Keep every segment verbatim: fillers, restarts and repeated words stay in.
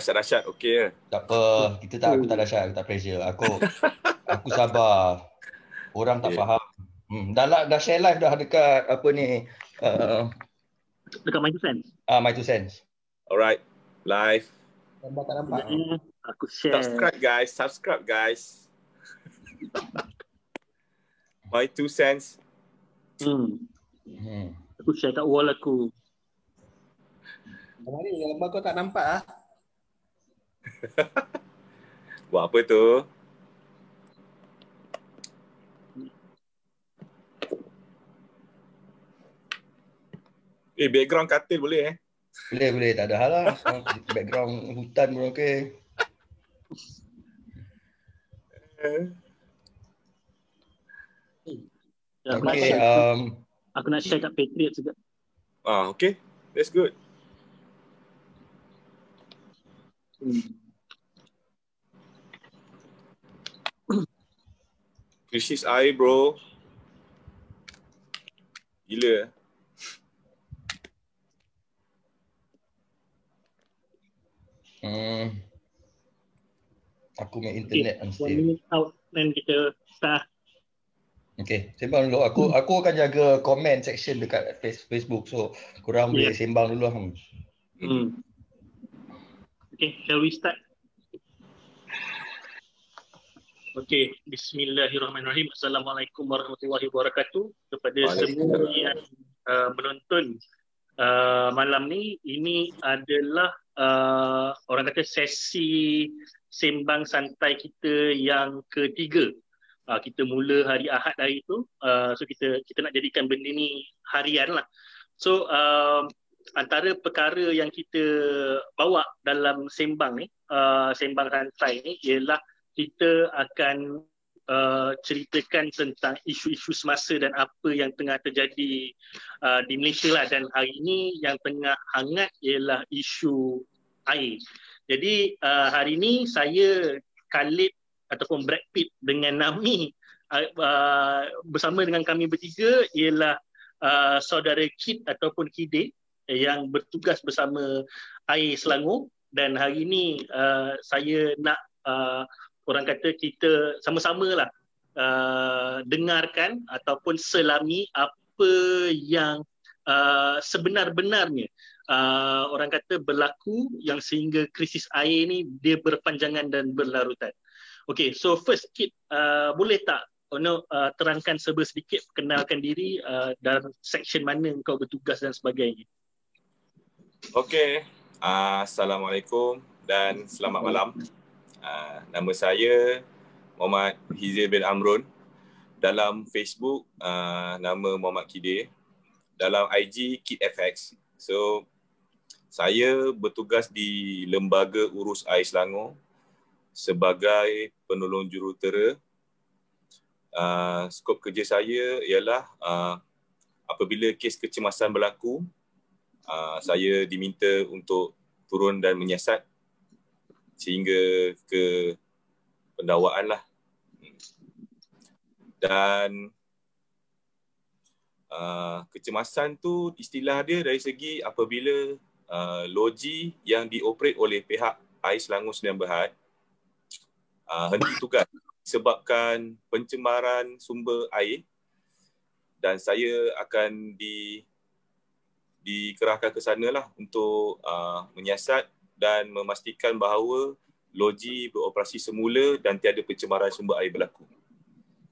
dahsyat-dahsyat, okey eh? Tak apa, kita tak, aku tak dahsyat, aku tak pressure. Aku aku sabar. Orang tak okay. faham. Hmm, dah, dah share live dah dekat apa ni? Uh, dekat My Two Cents. Ah, uh, My Two Cents. Alright, live. Nampak tak nampak? Hmm, aku share. Subscribe guys, subscribe guys. My Two Cents. Hmm. Hmm. Aku share kat wall aku. Hari ni gambar kau tak nampak ah. Buat apa tu? Eh, background katil boleh eh? Boleh, boleh. Tak ada hal lah. Background hutan pun okey. Okay, um, aku nak share kat Patriot juga. Ah, okay. That's good. Krisis air bro. Gila. Hmm. Aku main internet unstable. One minute out dan kita start. Okay, sembang dulu. Aku aku akan jaga comment section dekat Facebook. So, korang yeah. boleh sembang dulu. Hmm. Okay, shall we start? Okay, bismillahirrahmanirrahim. Assalamualaikum warahmatullahi wabarakatuh. Kepada semua yang uh, menonton uh, malam ni, ini adalah Uh, orang kata sesi sembang santai kita yang ketiga. Uh, kita mula hari Ahad hari itu. Uh, so kita kita nak jadikan benda ni harian lah. So uh, antara perkara yang kita bawa dalam sembang ni, uh, sembang santai ni ialah kita akan uh, ceritakan tentang isu-isu semasa dan apa yang tengah terjadi uh, di Malaysia lah. Dan hari ini yang tengah hangat ialah isu air. Jadi uh, hari ni saya Khalid ataupun Brad Pitt dengan Nami uh, uh, bersama dengan kami bertiga ialah uh, saudara Kid ataupun Kideh yang bertugas bersama Air Selangor. Dan hari ni uh, saya nak uh, orang kata kita sama-samalah uh, dengarkan ataupun selami apa yang Uh, sebenar-benarnya uh, orang kata berlaku yang sehingga krisis air ni dia berpanjangan dan berlarutan. Okay, so first Kid, uh, boleh tak you know, uh, terangkan serba sedikit, perkenalkan diri uh, dalam section mana kau bertugas dan sebagainya. Okay, uh, Assalamualaikum dan selamat malam. Uh, nama saya Mohd Hizeh bin Amrun. Dalam Facebook, uh, nama Mohd Kideh. Dalam I G KitFX. So saya bertugas di Lembaga Urus Air Selangor sebagai penolong jurutera. Uh, skop kerja saya ialah uh, apabila kes kecemasan berlaku, uh, saya diminta untuk turun dan menyiasat sehingga ke pendawaan lah. Dan Uh, kecemasan tu istilah dia dari segi apabila uh, loji yang dioperate oleh pihak Air Selangor Sdn Bhd uh, henti tugas sebabkan pencemaran sumber air, dan saya akan di dikerahkan ke sanalah untuk uh, menyiasat dan memastikan bahawa loji beroperasi semula dan tiada pencemaran sumber air berlaku.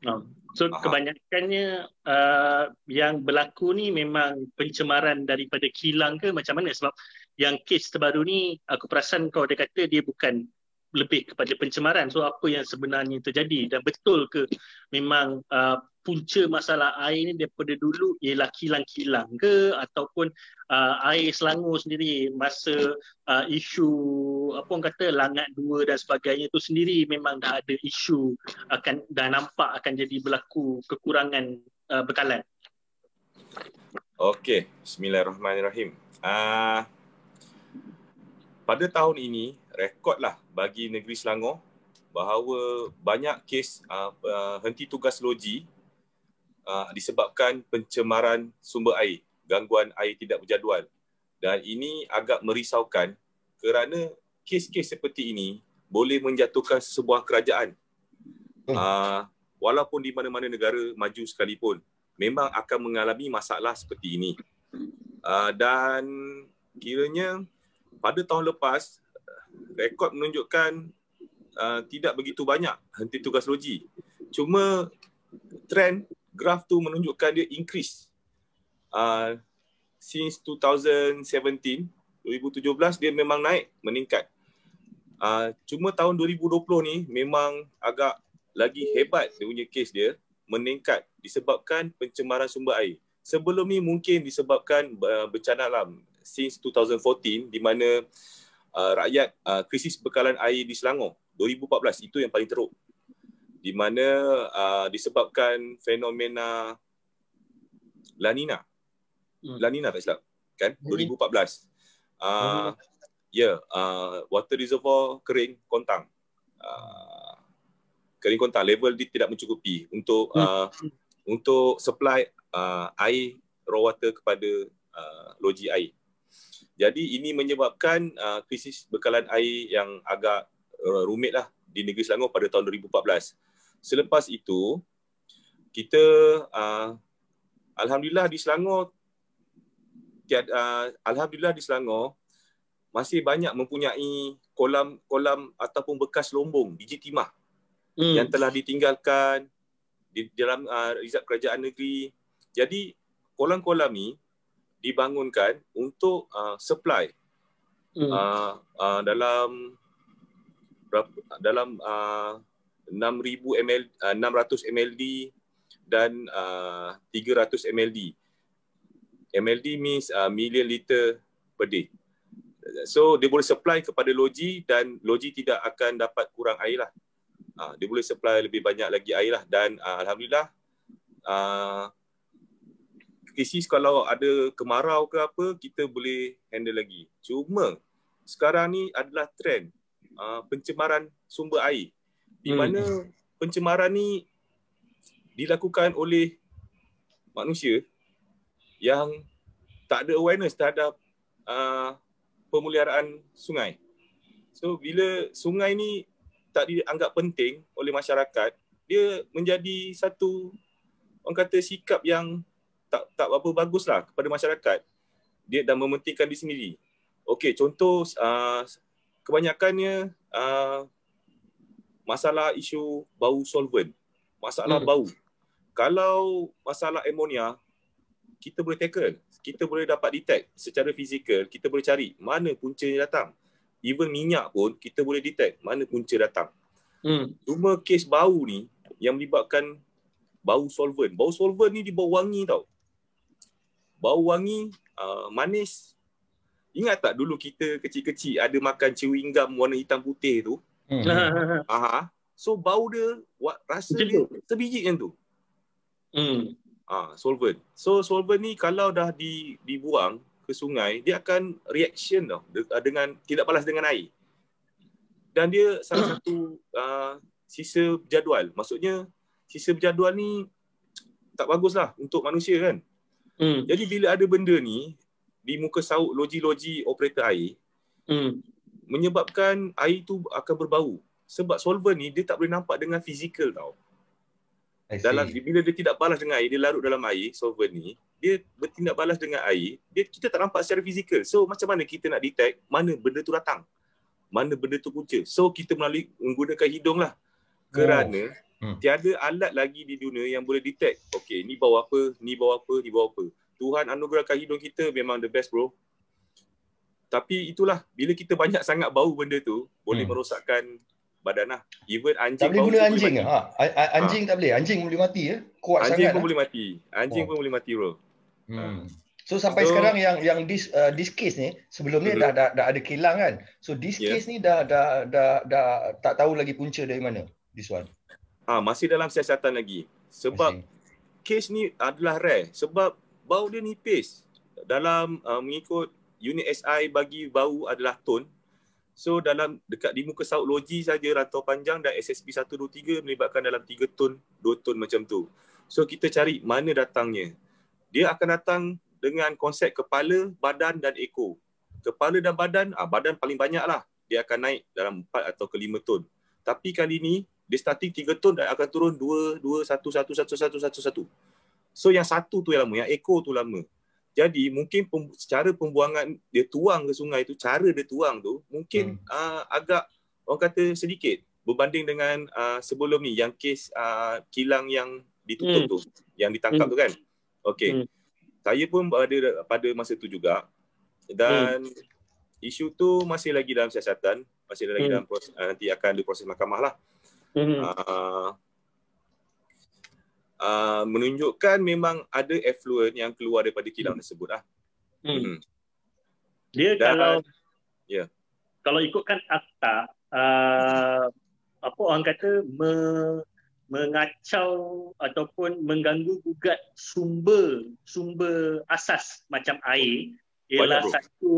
Oh. So Aha. kebanyakannya uh, yang berlaku ni memang pencemaran daripada kilang ke macam mana? Sebab yang kes terbaru ni aku perasan kau dia kata dia bukan lebih kepada pencemaran. So apa yang sebenarnya terjadi, dan betul ke memang uh, punca masalah air ni daripada dulu ialah kilang-kilang ke ataupun uh, Air Selangor sendiri masa uh, isu apa orang kata Langat Dua dan sebagainya tu sendiri memang dah ada isu akan dah nampak akan jadi berlaku kekurangan uh, bekalan. Okey, bismillahirrahmanirrahim. Uh, pada tahun ini rekodlah bagi negeri Selangor bahawa banyak kes uh, uh, henti tugas loji Uh, disebabkan pencemaran sumber air, gangguan air tidak berjadual. Dan ini agak merisaukan kerana kes-kes seperti ini boleh menjatuhkan sebuah kerajaan. Uh, walaupun di mana-mana negara maju sekalipun, memang akan mengalami masalah seperti ini. Uh, dan kiranya pada tahun lepas, rekod menunjukkan uh, tidak begitu banyak henti tugas loji. Cuma trend graf tu menunjukkan dia increase. Uh, since twenty seventeen, twenty seventeen dia memang naik, meningkat. Uh, cuma tahun dua ribu dua puluh ni memang agak lagi hebat dia punya kes dia, meningkat disebabkan pencemaran sumber air. Sebelum ni mungkin disebabkan uh, bencana alam since twenty fourteen di mana uh, rakyat uh, krisis bekalan air di Selangor dua ribu empat belas itu yang paling teruk. Di mana uh, disebabkan fenomena La Nina. La Nina tak silap kan? dua ribu empat belas. Uh, Ya, yeah, uh, water reservoir kering kontang. Uh, kering kontang, level dia tidak mencukupi untuk uh, untuk supply uh, air raw water kepada uh, loji air. Jadi ini menyebabkan uh, krisis bekalan air yang agak uh, rumitlah di negeri Selangor pada tahun dua ribu empat belas. Selepas itu kita uh, alhamdulillah di Selangor tiada, uh, alhamdulillah di Selangor masih banyak mempunyai kolam-kolam ataupun bekas lombong biji timah hmm. yang telah ditinggalkan di dalam uh, rizab kerajaan negeri. Jadi kolam-kolam ni dibangunkan untuk uh, supply hmm. uh, uh, dalam dalam uh, enam ribu mililiter, uh, enam ratus mililiter dan uh, tiga ratus mililiter. M L D means uh, million liter per day. So dia boleh supply kepada loji dan loji tidak akan dapat kurang air lah. Uh, dia boleh supply lebih banyak lagi air lah dan uh, alhamdulillah uh, krisis kalau ada kemarau ke apa kita boleh handle lagi. Cuma sekarang ni adalah trend uh, pencemaran sumber air di mana hmm. pencemaran ni dilakukan oleh manusia yang tak ada awareness terhadap uh, pemuliharaan sungai. So bila sungai ni tak dianggap penting oleh masyarakat, dia menjadi satu orang kata sikap yang tak tak apa baguslah kepada masyarakat. Dia dah mementingkan diri sendiri. Okey, contoh uh, kebanyakannya uh, masalah isu bau solvent, masalah hmm. bau. Kalau masalah amonia kita boleh tackle, kita boleh dapat detect secara fizikal, kita boleh cari mana puncanya datang. Even minyak pun kita boleh detect mana punca datang. Hmm. Cuma kes bau ni yang melibatkan bau solvent. Bau solvent ni dia bau wangi tau. Bau wangi, uh, manis. Ingat tak dulu kita kecil-kecil ada makan chewing gum warna hitam putih tu? Hmm. Aha. So bau dia, rasa dia sebiji macam tu. Hmm. Ah, solvent. So solvent ni kalau dah di, dibuang ke sungai, dia akan reaction tau dengan tidak balas dengan air. Dan dia salah satu uh, sisa jadual. Maksudnya sisa jadual ni tak baguslah untuk manusia kan. Mm. Jadi bila ada benda ni di muka sauk loji-loji operator air, mm. menyebabkan air tu akan berbau. Sebab solvent ni dia tak boleh nampak dengan fizikal tau. Dalam bila dia tidak balas dengan air, dia larut dalam air solvent ni, dia bertindak balas dengan air, dia kita tak nampak secara fizikal. So macam mana kita nak detect mana benda tu datang, mana benda tu punca? So kita melalui menggunakan hidung lah. Kerana oh. hmm. tiada alat lagi di dunia yang boleh detect. Okey, ni bau apa, ni bau apa, ni bau apa. Tuhan anugerahkan hidung kita memang the best bro. Tapi itulah bila kita banyak sangat bau benda tu boleh hmm. merosakkan badan lah. Even anjing tak boleh guna anjing boleh ha. Anjing ha. tak boleh. Anjing boleh mati ya. Kuat anjing sangat. Anjing pun lah. boleh mati. Anjing oh. pun boleh mati bro. Hmm. So sampai so, sekarang yang yang this uh, this case ni sebelum ni dah, dah dah ada kilang kan. So this yeah. case ni dah dah, dah dah dah tak tahu lagi punca dari mana. This one. Ah ha, masih dalam siasatan lagi. Sebab case ni adalah rare sebab bau dia nipis. Dalam uh, mengikut unit S I bagi bau adalah ton. So dalam dekat di muka sauk loji saja rantau panjang dan S S P satu dua tiga melibatkan dalam tiga ton, dua ton macam tu. So kita cari mana datangnya. Dia akan datang dengan konsep kepala, badan dan ekor. Kepala dan badan, ah badan paling banyaklah. dia akan naik dalam empat atau ke lima ton. Tapi kali ni dia starting tiga ton dan akan turun dua, dua, satu, satu, satu, satu, satu, satu. So yang satu tu yang lama, yang ekor tu lama. Jadi mungkin pem, secara pembuangan dia tuang ke sungai tu, cara dia tuang tu mungkin hmm. uh, agak orang kata sedikit berbanding dengan uh, sebelum ni yang kes uh, kilang yang ditutup hmm. tu, yang ditangkap hmm. tu kan. Okey. Hmm. Saya pun berada pada masa tu juga dan hmm. isu tu masih lagi dalam siasatan, masih lagi hmm. dalam proses, nanti akan ada proses mahkamah lah. Hmm. Uh, uh, menunjukkan memang ada effluent yang keluar daripada kilang hmm. tersebut lah. Hmm. Dia dan, kalau yeah. kalau ikutkan akta, uh, apa orang kata me, mengacau ataupun mengganggu gugat sumber sumber asas macam air. Ialah Banyak, satu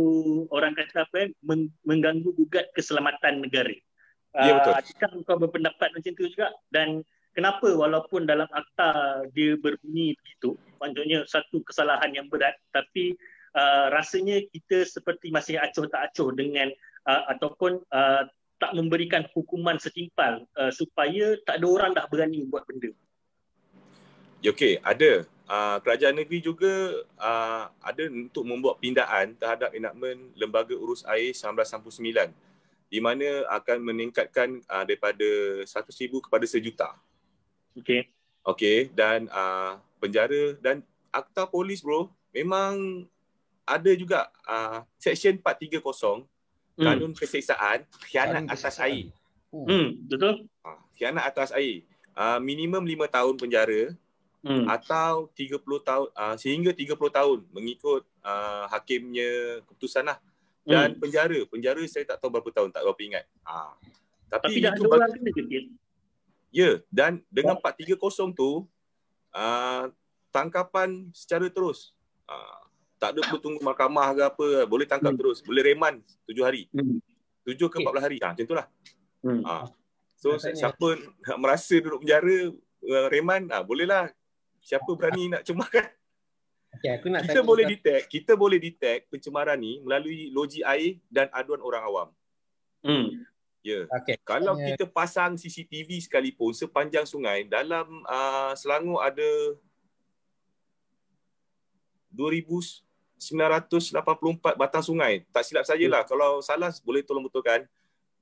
orang kata apa eh, mengganggu gugat keselamatan negara. Ya, betul. Adakah kau berpendapat macam tu juga? Dan kenapa walaupun dalam akta dia berbunyi begitu, maksudnya satu kesalahan yang berat, tapi uh, rasanya kita seperti masih acuh tak acuh dengan uh, ataupun uh, tak memberikan hukuman setimpal uh, supaya tak ada orang dah berani buat benda. Ya, okey, ada. Uh, kerajaan negeri juga uh, ada untuk membuat pindaan terhadap Enakmen Lembaga Urus Air seribu sembilan ratus sembilan puluh sembilan di mana akan meningkatkan uh, daripada seratus ribu kepada sejuta. Okey. Okey, dan uh, penjara dan akta polis bro memang ada juga uh, section empat tiga kosong hmm. Kanun Keseksaan khianat atas air. Hmm, betul? Uh, khianat atas air. Uh, minimum lima tahun penjara. Hmm. Atau tiga puluh tahun uh, sehingga tiga puluh tahun mengikut uh, hakimnya keputusanlah dan hmm. penjara penjara saya tak tahu berapa tahun, tak berapa ingat uh, tapi, tapi dah itu orang kena je. Ya, dan dengan empat tiga kosong tu uh, tangkapan secara terus, uh, tak ada perlu tunggu mahkamah ke apa, boleh tangkap hmm. terus, boleh reman tujuh hari hmm. tujuh ke empat belas hari ha, macam itulah hmm. uh, so Katanya. Siapa nak merasa duduk penjara uh, reman uh, bolehlah. Siapa berani nak cemarkan? Okay, aku nak kita tanya boleh detect, kita boleh detect pencemaran ni melalui loji air dan aduan orang awam. Hmm. Ya. Yeah. Okay. Kalau yeah. kita pasang C C T V sekalipun sepanjang sungai, dalam uh, Selangor ada dua ribu sembilan ratus lapan puluh empat batang sungai. Tak silap saya lah. Hmm. Kalau salah boleh tolong betulkan.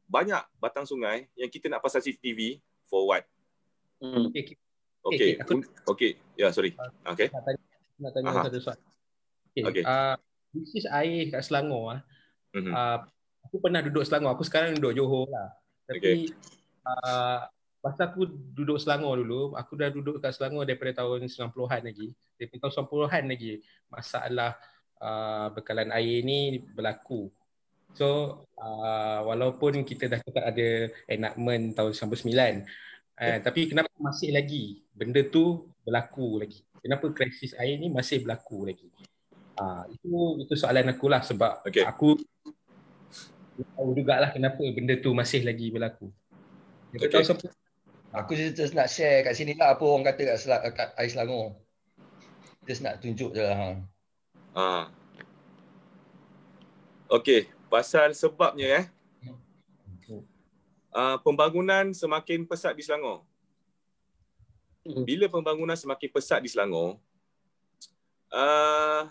Banyak batang sungai yang kita nak pasang C C T V for what? Hmm. Okay. Okey, okey, okay. ya yeah, sorry. Okey. Nak tanya, nak tanya satu soalan. Okey. Okay. Uh, bisnis air kat Selangor ah. Mm-hmm. Uh, aku pernah duduk Selangor, aku sekarang duduk Johor lah. Tapi ah okay. uh, masa aku duduk Selangor dulu, aku dah duduk kat Selangor daripada tahun sembilan puluhan lagi. Daripada tahun sembilan puluhan lagi masalah uh, bekalan air ni berlaku. So, uh, walaupun kita dah cakap ada enakmen tahun sembilan puluh sembilan, Eh, tapi kenapa masih lagi benda tu berlaku lagi? Kenapa krisis air ni masih berlaku lagi? Ha, itu itu soalan aku lah sebab okay. aku tahu jugalah kenapa benda tu masih lagi berlaku. Okay. Tahu siapa? Aku just nak share kat sini lah apa orang kata kat, Selang kat air Selangor. Just nak tunjuk je lah. Ha. Okey, pasal sebabnya eh. Uh, pembangunan semakin pesat di Selangor. Bila pembangunan semakin pesat di Selangor, uh,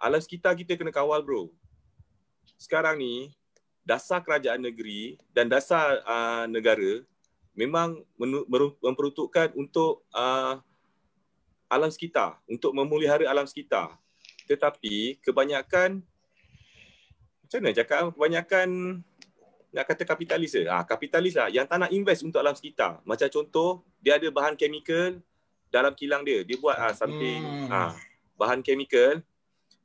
alam sekitar kita kena kawal bro. Sekarang ni, dasar kerajaan negeri dan dasar uh, negara memang memperuntukkan untuk uh, alam sekitar, untuk memelihara alam sekitar. Tetapi kebanyakan, macam mana cakap, kebanyakan nak kata kapitalis ke? Ha, kapitalis lah yang tak nak invest untuk alam sekitar. Macam contoh, dia ada bahan kimia dalam kilang dia. Dia buat ha, something, hmm. ha, bahan kimia,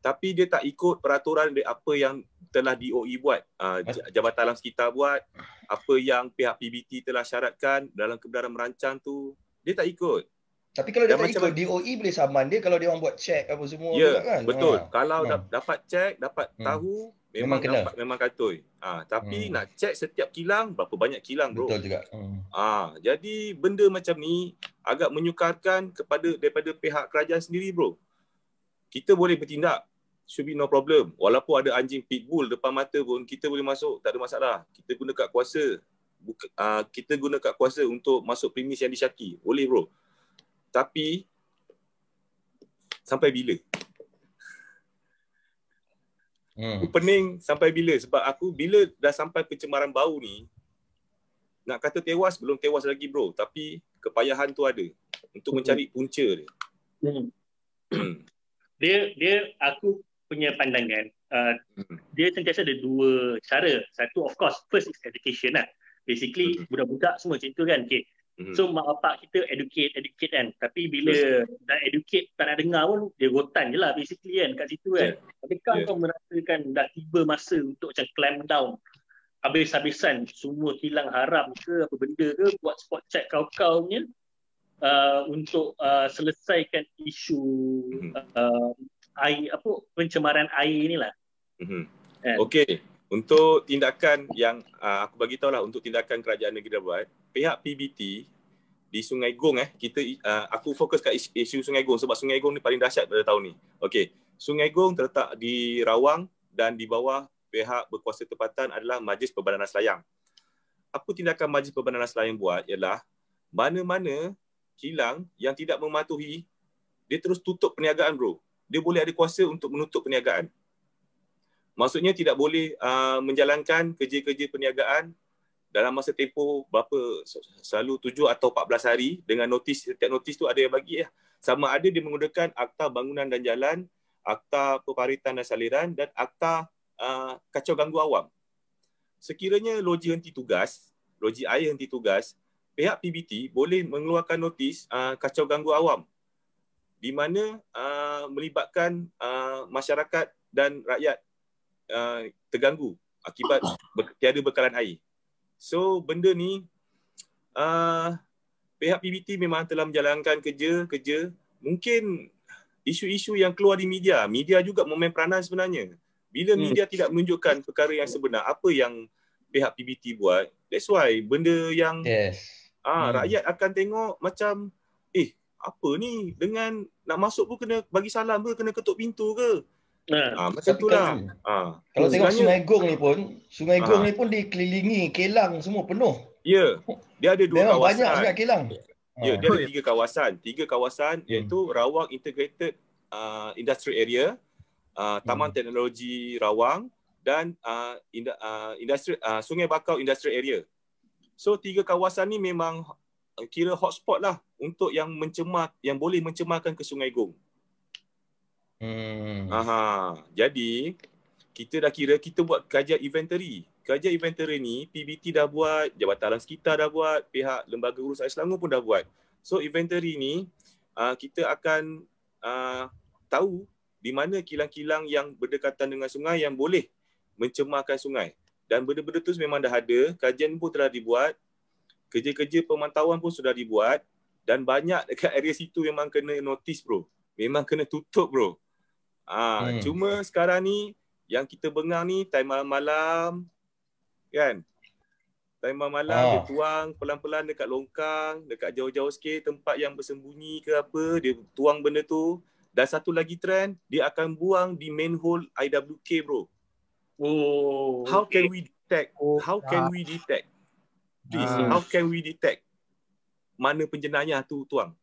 tapi dia tak ikut peraturan dari apa yang telah D O E buat. Ha, Jabatan Alam Sekitar buat, apa yang pihak P B T telah syaratkan dalam kebenaran merancang tu, dia tak ikut. Tapi kalau dia tak ikut, D O E boleh saman dia kalau dia orang buat cek apa semua. Ya, kan? Betul. Ha. Kalau ha. dapat cek, dapat hmm. tahu, memang kena. Dapat, memang katoi. Ha, tapi hmm. nak cek setiap kilang, berapa banyak kilang bro. Betul juga. Hmm. Ha, jadi benda macam ni agak menyukarkan kepada daripada pihak kerajaan sendiri bro. Kita boleh bertindak should be no problem. Walaupun ada anjing pitbull depan mata pun, kita boleh masuk, tak ada masalah. Kita guna kad kuasa. Buka, uh, kita guna kad kuasa untuk masuk premis yang disyaki. Boleh bro. Tapi, sampai bila? Hmm. Aku pening sampai bila. Sebab aku bila dah sampai pencemaran bau ni, nak kata tewas, belum tewas lagi bro. Tapi kepayahan tu ada untuk hmm. mencari punca dia. Hmm. Dia, dia aku punya pandangan, uh, hmm. dia sentiasa ada dua cara. Satu, of course, first is education lah. Basically, hmm. budak-budak semua macam tu kan. Okay. Hmm. So, mak bapak kita educate, educate kan. Tapi bila yes. dah educate, tak nak dengar pun, dia rotan je lah basically kan, kat situ kan. Yeah. Tapi kan yeah. kau merasakan dah tiba masa untuk macam clamp down. Habis-habisan, semua hilang haram ke, apa benda ke, buat spot check kau-kau ni uh, untuk uh, selesaikan isu uh, air, apa, pencemaran air ni lah. Mm-hmm. Okey, untuk tindakan yang uh, aku bagi tahu lah, untuk tindakan kerajaan negeri buat, pihak P B T di Sungai Gong eh, kita uh, aku fokus kat isu, isu Sungai Gong sebab Sungai Gong ni paling dahsyat pada tahun ni. Okey, Sungai Gong terletak di Rawang dan di bawah pihak berkuasa tempatan adalah Majlis Perbandaran Selayang. Apa tindakan Majlis Perbandaran Selayang buat ialah mana-mana kilang yang tidak mematuhi, dia terus tutup perniagaan bro. Dia boleh ada kuasa untuk menutup perniagaan. Maksudnya tidak boleh uh, menjalankan kerja-kerja perniagaan dalam masa tempoh berapa, selalu tujuh atau empat belas hari dengan notis, setiap notis tu ada yang bagi ya. Sama ada dia menggunakan Akta Bangunan dan Jalan, Akta Perparitan dan Saliran dan Akta Uh, Kacau Ganggu Awam. Sekiranya loji henti tugas, loji air henti tugas, pihak P B T boleh mengeluarkan notis uh, Kacau Ganggu Awam di mana uh, melibatkan uh, masyarakat dan rakyat uh, terganggu akibat ber- tiada bekalan air. So benda ni uh, pihak P B T memang telah menjalankan kerja-kerja. Mungkin isu-isu yang keluar di media, media juga memain peranan sebenarnya. Bila media hmm. tidak menunjukkan perkara yang sebenar, apa yang pihak P B T buat, that's why benda yang yes. ah, hmm. rakyat akan tengok macam, eh apa ni, dengan nak masuk pun kena bagi salam ke, kena ketuk pintu ke? Hmm. Ah, macam tu lah. Ah. Kalau tengok Sungai Gong ni pun, Sungai Gong ah. ni pun dikelilingi kilang semua penuh. Ya, yeah. dia ada dua dia kawasan. Banyak sangat kilang. Ya, yeah, ah. dia ada tiga kawasan. Tiga kawasan hmm. iaitu Rawang Integrated uh, Industrial Area, Uh, Taman hmm. Teknologi Rawang dan uh, ind- uh, industri, uh, Sungai Bakau Industrial Area. So tiga kawasan ni memang kira hotspot lah untuk yang mencemar, yang boleh mencemarkan ke Sungai Gong. Hmm. Aha. Jadi kita dah kira kita buat kajian inventory. Kajian inventory ni P B T dah buat, Jabatan Alam Sekitar dah buat, pihak Lembaga Urus Air Selangor pun dah buat. So inventory ni uh, kita akan uh, tahu di mana kilang-kilang yang berdekatan dengan sungai yang boleh mencemarkan sungai. Dan benda-benda tu memang dah ada, kajian pun telah dibuat, kerja-kerja pemantauan pun sudah dibuat dan banyak dekat area situ memang kena notis bro. Memang kena tutup bro. Ha, hmm. Cuma sekarang ni yang kita bengang ni time malam-malam kan. Time malam-malam ah. dia tuang pelan-pelan dekat longkang, dekat jauh-jauh sikit tempat yang bersembunyi ke apa, dia tuang benda tu. Dan satu lagi trend, dia akan buang di manhole I W K bro. Oh. How okay. can we detect? Oh. How can we detect? Please, ah. how can we detect? Mana penjenayah tu tuang?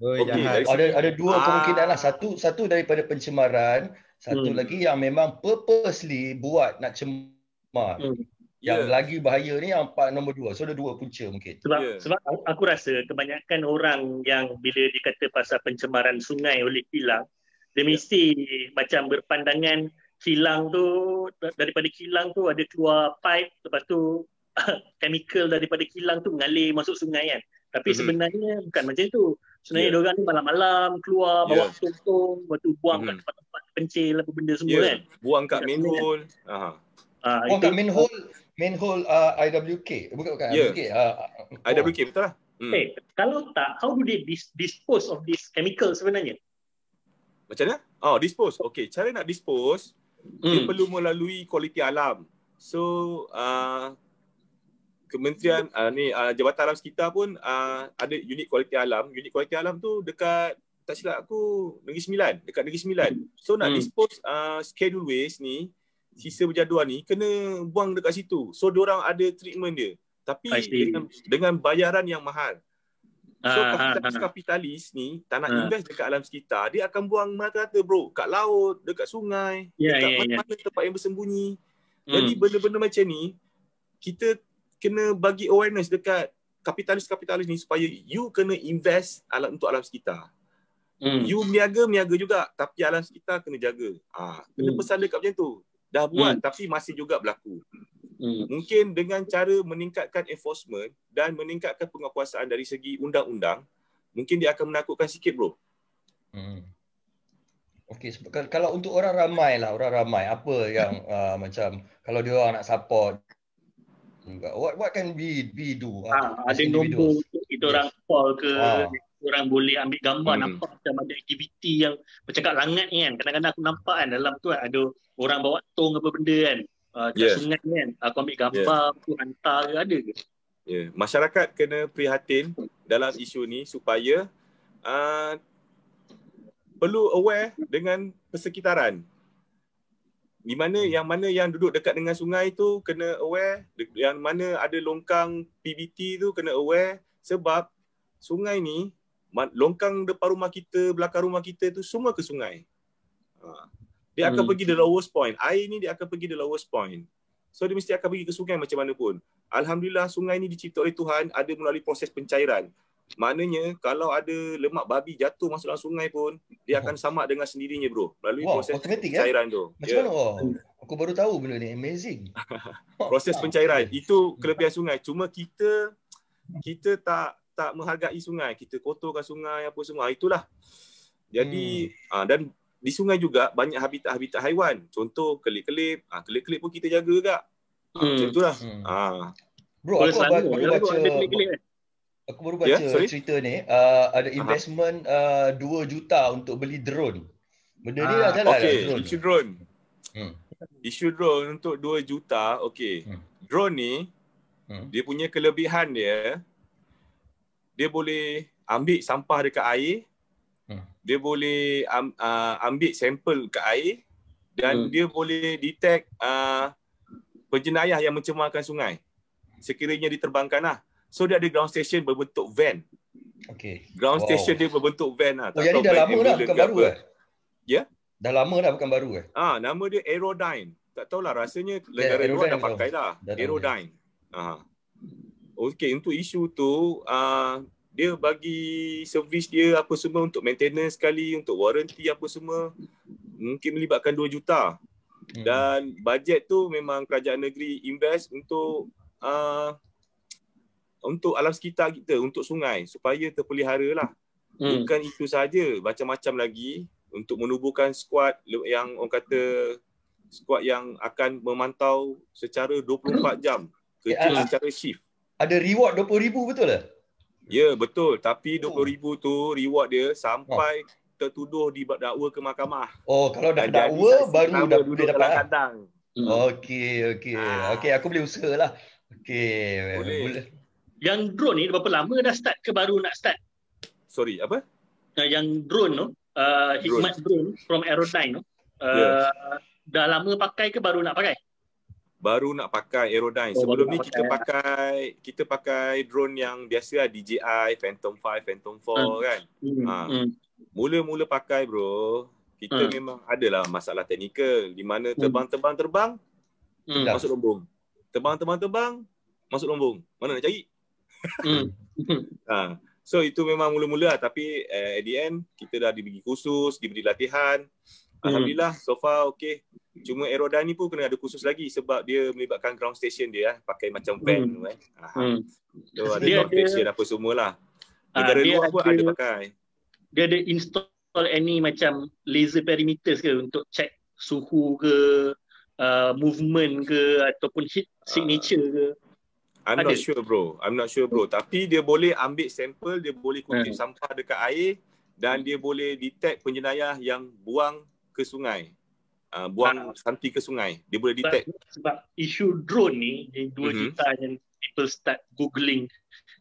Oh, okay. Ada ada dua ah. kemungkinan lah. Satu satu daripada pencemaran, satu hmm. lagi yang memang purposely buat nak cemar. Hmm. Yang yeah. lagi bahaya ni yang part nombor dua. So ada dua punca mungkin. Sebab, yeah. sebab aku rasa kebanyakan orang yang bila dikata pasal pencemaran sungai oleh kilang, dia mesti yeah. macam berpandangan kilang tu, daripada kilang tu ada keluar pipe, lepas tu chemical daripada kilang tu mengalir masuk sungai kan. Tapi mm-hmm. sebenarnya bukan macam tu. Sebenarnya yeah. diorang ni malam-malam keluar, bawa yeah. tong-tong, lepas tu buang mm-hmm. kat tempat-tempat pencil apa benda semua yeah. kan. Buang kat manhole. Aha. Ah, oh, itu manhole, manhole uh, I W K, bukan bukan yeah. I W K. Uh, oh. I W K betul lah. Hmm. Hey, kalau tak, how do they dis- dispose of this chemical sebenarnya? Macam mana? Oh, dispose. Okey, cara nak dispose, hmm. dia perlu melalui kualiti alam. So, uh, Kementerian uh, ni uh, Jabatan Alam Sekitar pun uh, ada unit kualiti alam. Unit kualiti alam tu dekat tak silap aku Negeri Sembilan, dekat Negeri Sembilan. So nak hmm. dispose uh, schedule waste ni, sisa berjadual ni, kena buang dekat situ. So diorang ada treatment dia, tapi dengan, dengan bayaran yang mahal. So kapitalis-kapitalis ni tak nak uh. invest dekat alam sekitar, dia akan buang merata-rata bro, kat laut, dekat sungai, yeah, dekat yeah, mana-mana yeah. tempat yang bersembunyi. Hmm. Jadi benda-benda macam ni kita kena bagi awareness dekat kapitalis-kapitalis ni supaya you kena invest alam untuk alam sekitar. Hmm. You meniaga-meniaga juga, tapi alam sekitar kena jaga. Ah, ha, kena hmm. pesan dekat macam tu. Dah buat hmm. tapi masih juga berlaku. Hmm. Mungkin dengan cara meningkatkan enforcement dan meningkatkan penguatkuasaan dari segi undang-undang, mungkin dia akan menakutkan sikit bro. Hmm. Okey, kalau untuk orang ramai lah, orang ramai apa yang uh, macam kalau dia orang nak support juga, what what can we we do? Ah, uh, ada nombor kita orang yes. call ke ah. orang boleh ambil gambar hmm. nampak macam ada aktiviti yang macam kat Langat ni kan. Kadang-kadang aku nampak kan dalam tu kan, ada orang bawa tong apa benda kan. Uh, yes. Sungai kan, aku ambil gambar yes. aku hantar ke, ada ke? Yeah. Masyarakat kena prihatin dalam isu ni supaya uh, perlu aware dengan persekitaran. Di mana yang mana yang duduk dekat dengan sungai tu kena aware, yang mana ada longkang P B T tu kena aware, sebab sungai ni, longkang depan rumah kita, belakang rumah kita tu semua ke sungai. Uh. Dia akan hmm. pergi the lowest point. Air ni dia akan pergi the lowest point. So dia mesti akan pergi ke sungai macam mana pun. Alhamdulillah sungai ni dicipta oleh Tuhan ada melalui proses pencairan. Maknanya kalau ada lemak babi jatuh masuk dalam sungai pun, dia akan sama dengan sendirinya bro. Melalui wow, proses pencairan eh? tu. Macam yeah. mana? Oh, aku baru tahu benda ni. Amazing. Proses pencairan. Itu kelebihan sungai. Cuma kita kita tak tak menghargai sungai. Kita kotorkan sungai apa semua. Itulah. Jadi hmm. ah, dan di sungai juga banyak habitat-habitat haiwan. Contoh kelip-kelip. Ah, kelip-kelip pun kita jaga juga. Ah, hmm. Macam itulah. Hmm. Ah. Bro, aku baru, baru baca, aku baru baca yeah, cerita ni. Uh, ada investment uh, dua juta untuk beli drone. Benda ah, ni dah jalan okay. lah drone. Isu drone. Hmm. Isu drone untuk dua juta. Okey. Hmm. Drone ni, hmm. dia punya kelebihan dia. Dia boleh ambil sampah dekat air. Dia boleh um, uh, ambil sampel ke air dan hmm. dia boleh detect uh, penjenayah yang mencemarkan sungai. Sekiranya diterbangkan lah. So dia ada ground station berbentuk van. Okay. Ground wow. station dia berbentuk van lah. Oh, jadi dah lama dah bukan baru eh? Ya? Yeah? Dah lama dah bukan baru eh? Ah, nama dia Aerodyne. Tak tahulah rasanya negara yeah, luar dah pakai lah. Aerodyne. Ah. Okey, untuk isu tu... Uh, dia bagi servis dia apa semua untuk maintenance sekali, untuk warranty apa semua, mungkin melibatkan dua juta. Dan bajet tu memang kerajaan negeri invest untuk uh, untuk alam sekitar kita, untuk sungai supaya terpelihara lah. Hmm. Bukan itu saja, macam-macam lagi untuk menubuhkan skuad yang orang kata skuad yang akan memantau secara dua puluh empat jam kerja secara shift. Ada reward dua puluh ribu betul lah? Ya, betul. Tapi dua puluh ribu tu reward dia sampai oh. tertuduh didakwa ke mahkamah. Oh, kalau dah dakwa baru dah boleh dapat kadang. Okey, okey. Ah. Okey, aku boleh usahalah. Okey. Boleh. boleh. Yang drone ni berapa lama dah start ke baru nak start? Sorry, apa? Yang drone tu, uh, Hikmat drone, drone from Aerodyne tu, uh, yes. dah lama pakai ke baru nak pakai? Baru nak pakai Aerodyne. Sebelum ni kita pakai kita pakai drone yang biasa lah, D J I, Phantom five, Phantom four hmm. kan. Mula-mula hmm. ha. pakai bro, kita hmm. memang adalah masalah teknikal di mana terbang-terbang-terbang hmm. masuk lombong. Terbang-terbang-terbang masuk lombong. Mana nak cari? Hmm. ha. So itu memang mula-mula lah. Tapi uh, at the end kita dah diberi kursus, diberi latihan. Alhamdulillah, so far okey. Cuma Aerodyne ni pun kena ada khusus lagi sebab dia melibatkan ground station dia, pakai macam van hmm. tu kan. Hmm. So ada dia ground station apa semualah. Negara uh, luar pun ada, ada pakai. Dia ada install any macam laser perimeters ke untuk check suhu ke, uh, movement ke ataupun heat signature ke? I'm ada? not sure bro. I'm not sure bro. Tapi dia boleh ambil sampel, dia boleh kutip hmm. sampah dekat air dan hmm. dia boleh detect penjenayah yang buang ke sungai, uh, buang ha. santi ke sungai, dia boleh detect. Sebab, sebab isu drone ni, dua juta mm-hmm. yang people start googling,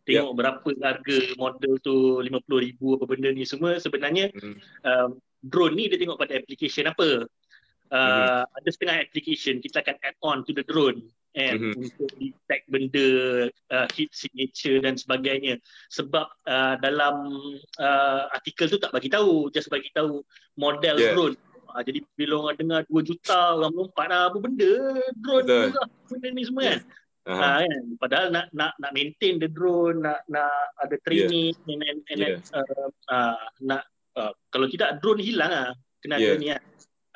tengok yep. berapa harga model tu, lima puluh ribu apa benda ni semua. Sebenarnya mm. um, drone ni dia tengok pada application apa. Uh, mm-hmm. Ada setengah application kita akan add on to the drone and mm-hmm. untuk detect benda, uh, heat signature dan sebagainya. Sebab uh, dalam uh, artikel tu tak bagi tahu, just bagi tahu model yeah. drone. Ha, jadi bila orang dengar dua juta orang lompat lah, apa benda drone tu lah, benda ni semua kan. Uh-huh. Ha, kan? Padahal nak nak nak maintain the drone, nak nak ada training yeah. and, and, and yeah. uh, uh, nak uh, kalau tidak drone hilang lah, kena yeah. ada ni kan.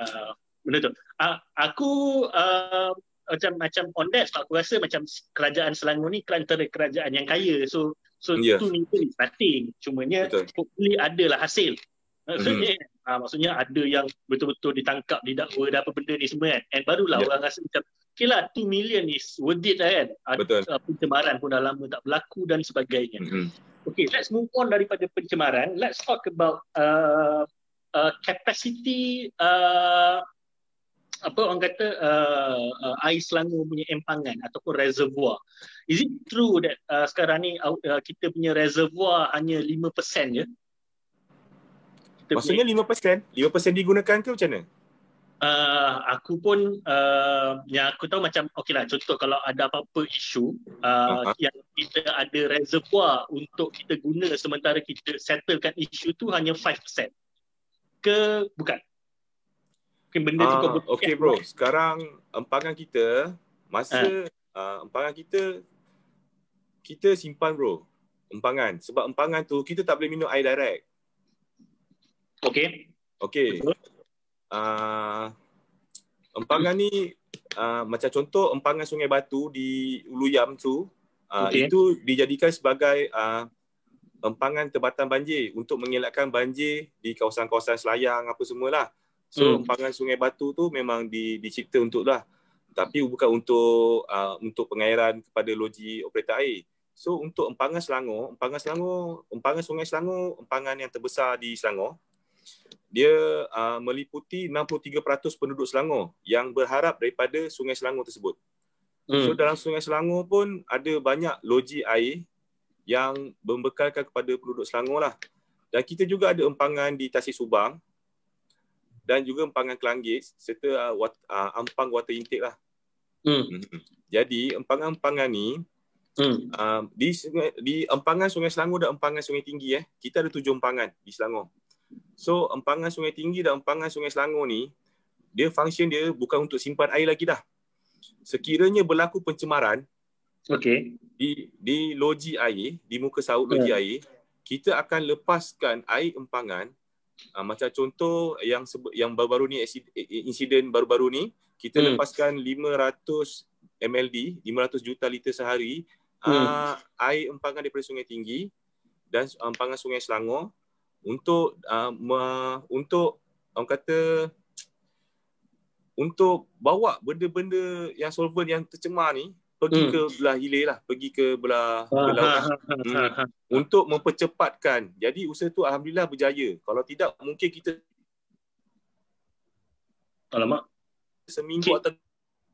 Uh, benda tu. Uh, aku uh, macam macam on that, aku rasa macam kerajaan Selangor ni antara kerajaan yang kaya. So so yeah. tu ni starting. Cumanya hopefully adalah hasil. Maksudnya, mm-hmm. ha, maksudnya ada yang betul-betul ditangkap, didakwa dan apa benda ni semua kan. And barulah yeah. orang rasa macam, okay lah, two million is worth it lah kan. Betul. Pencemaran pun dah lama tak berlaku dan sebagainya. Mm-hmm. Okay, let's move on daripada pencemaran. Let's talk about uh, uh, capacity, uh, apa orang kata, uh, uh, air Selangor punya empangan ataupun reservoir. Is it true that uh, sekarang ni uh, kita punya reservoir hanya five percent je? Maksudnya five percent? five percent digunakan ke macam mana? Uh, aku pun, uh, yang aku tahu macam, okey lah, contoh kalau ada apa-apa isu uh, uh-huh. yang kita ada reservoir untuk kita guna sementara kita settlekan isu tu hanya five percent. Ke bukan? Mungkin benda uh, tu kau butuhkan. Okey bro, sekarang empangan kita, masa uh. Uh, empangan kita, kita simpan bro, empangan. Sebab empangan tu, kita tak boleh minum air direct. Okey. Okey. Uh, empangan ni uh, macam contoh empangan Sungai Batu di Ulu Yam tu uh, okay. itu dijadikan sebagai uh, empangan tebatan banjir untuk mengelakkan banjir di kawasan-kawasan Selayang apa semualah. So hmm. empangan Sungai Batu tu memang di, dicipta untuklah, tapi bukan untuk uh, untuk pengairan kepada loji operator air. So untuk empangan Selangor, empangan Selangor, empangan Sungai Selangor, empangan yang terbesar di Selangor. Dia uh, meliputi enam puluh tiga peratus penduduk Selangor yang berharap daripada Sungai Selangor tersebut. Hmm. So dalam Sungai Selangor pun ada banyak loji air yang membekalkan kepada penduduk Selangor lah. Dan kita juga ada empangan di Tasik Subang dan juga empangan Kelanggis serta uh, wat, uh, ampang water intake lah. Hmm. Jadi empangan-empangan ni hmm. uh, di, di empangan Sungai Selangor dan empangan Sungai Tinggi eh kita ada tujuh empangan di Selangor. So empangan Sungai Tinggi dan empangan Sungai Selangor ni, dia function dia bukan untuk simpan air lagi dah. Sekiranya berlaku pencemaran okay. di di loji air, di muka saud loji yeah. air, kita akan lepaskan air empangan. Uh, macam contoh yang yang baru-baru ni, insiden baru-baru ni, kita hmm. lepaskan lima ratus M L D, lima ratus juta liter sehari hmm. uh, air empangan daripada Sungai Tinggi dan empangan Sungai Selangor untuk uh, me, untuk orang kata untuk bawa benda-benda yang solvent yang tercemar ni pergi hmm. ke belah hilir lah, pergi ke belah ke laut hmm. untuk mempercepatkan. Jadi usaha tu alhamdulillah berjaya. Kalau tidak mungkin kita alamak seminggu okay. atau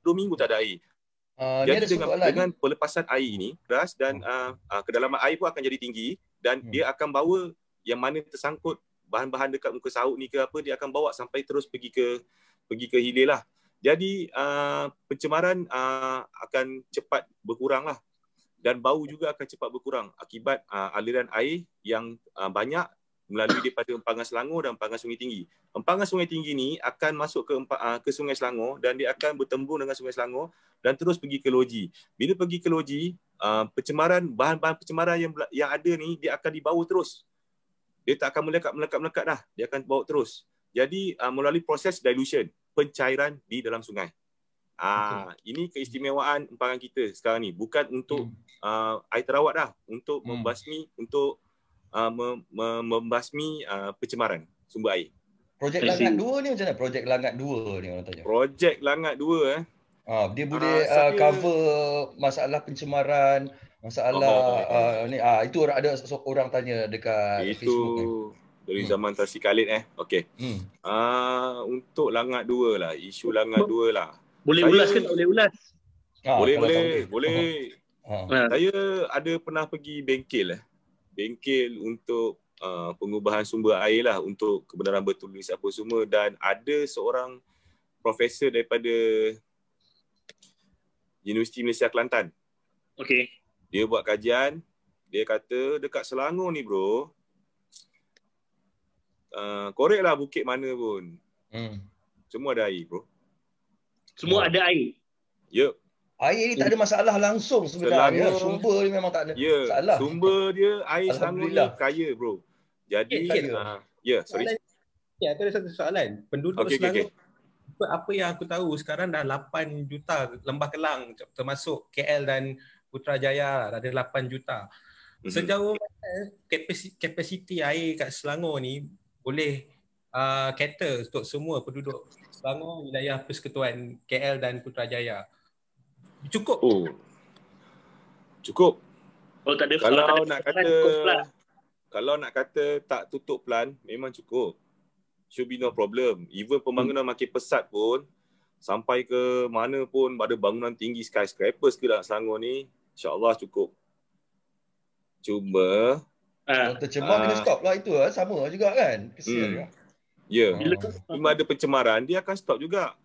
dua minggu tak ada air. Uh, jadi ada dengan, dengan pelepasan air ni beras dan uh, uh, kedalaman air pun akan jadi tinggi dan hmm. dia akan bawa yang mana tersangkut bahan-bahan dekat muka saud ni ke apa, dia akan bawa sampai terus pergi ke pergi ke hilir lah. Jadi uh, pencemaran uh, akan cepat berkurang lah dan bau juga akan cepat berkurang akibat uh, aliran air yang uh, banyak melalui daripada empangan Selangor dan empangan Sungai Tinggi. Empangan Sungai Tinggi ni akan masuk ke uh, ke Sungai Selangor dan dia akan bertembung dengan Sungai Selangor dan terus pergi ke loji. Bila pergi ke loji, uh, pencemaran bahan-bahan pencemaran yang yang ada ni dia akan dibawa terus. Dia tak akan melekat-melekat-melekat dah. Dia akan bawa terus. Jadi uh, melalui proses dilution, pencairan di dalam sungai. Uh, okay. Ini keistimewaan empangan kita sekarang ni. Bukan untuk uh, air terawat dah. Untuk hmm. membasmi untuk uh, mem- mem- membasmi uh, pencemaran sumber air. Projek Langat dua ni macam mana? Projek Langat dua ni orang tanya. Projek Langat dua eh. Ah, dia boleh uh, saya... uh, cover masalah pencemaran, masalah uh, ni ah uh, itu orang ada orang tanya dekat itu Facebook ni. Dari hmm. zaman Tasik Khalid eh. Okey. Hmm. Uh, untuk Langat dua lah, isu Langat dua lah. Boleh saya... ulas ke tak boleh ulas? Ah, boleh boleh, boleh. Ha. Saya ada pernah pergi bengkel lah. Bengkel untuk uh, pengubahan sumber air lah, untuk kebenaran bertulis apa semua. Dan ada seorang profesor daripada Universiti Malaysia Kelantan. Okey. Dia buat kajian, dia kata dekat Selangor ni bro, uh, korek lah bukit mana pun. Hmm. Semua ada air bro. Semua ada air? Yup. Air ni tak ada masalah langsung sebenarnya. Selangor, sumber dia memang tak ada yeah, masalah. Sumber dia, air Selangor ni kaya bro. Jadi, ya okay, uh, yeah, sorry. Soalan, aku ada satu soalan. Penduduk okay, Selangor, okay, okay. apa yang aku tahu sekarang dah lapan juta lembah kelang termasuk K L dan Putrajaya ada lapan juta. Sejauh mana kapasiti, kapasiti air kat Selangor ni boleh uh, cater untuk semua penduduk Selangor, wilayah Persekutuan K L dan Putrajaya? Cukup. Oh. Cukup. Oh, tak ada. Kalau, kalau tak ada nak plan, kata kalau nak kata tak tutup plan memang cukup. Should be no problem. Even pembangunan hmm. makin pesat pun sampai ke mana pun ada bangunan tinggi skyscrapers ke dalam Selangor ni, insya-Allah cukup. Cuma ah uh, tercemar uh, kena stop lah itu lah. Sama juga kan. Kesian hmm. juga. Ya. Yeah. Bila ada pencemaran dia akan stop juga.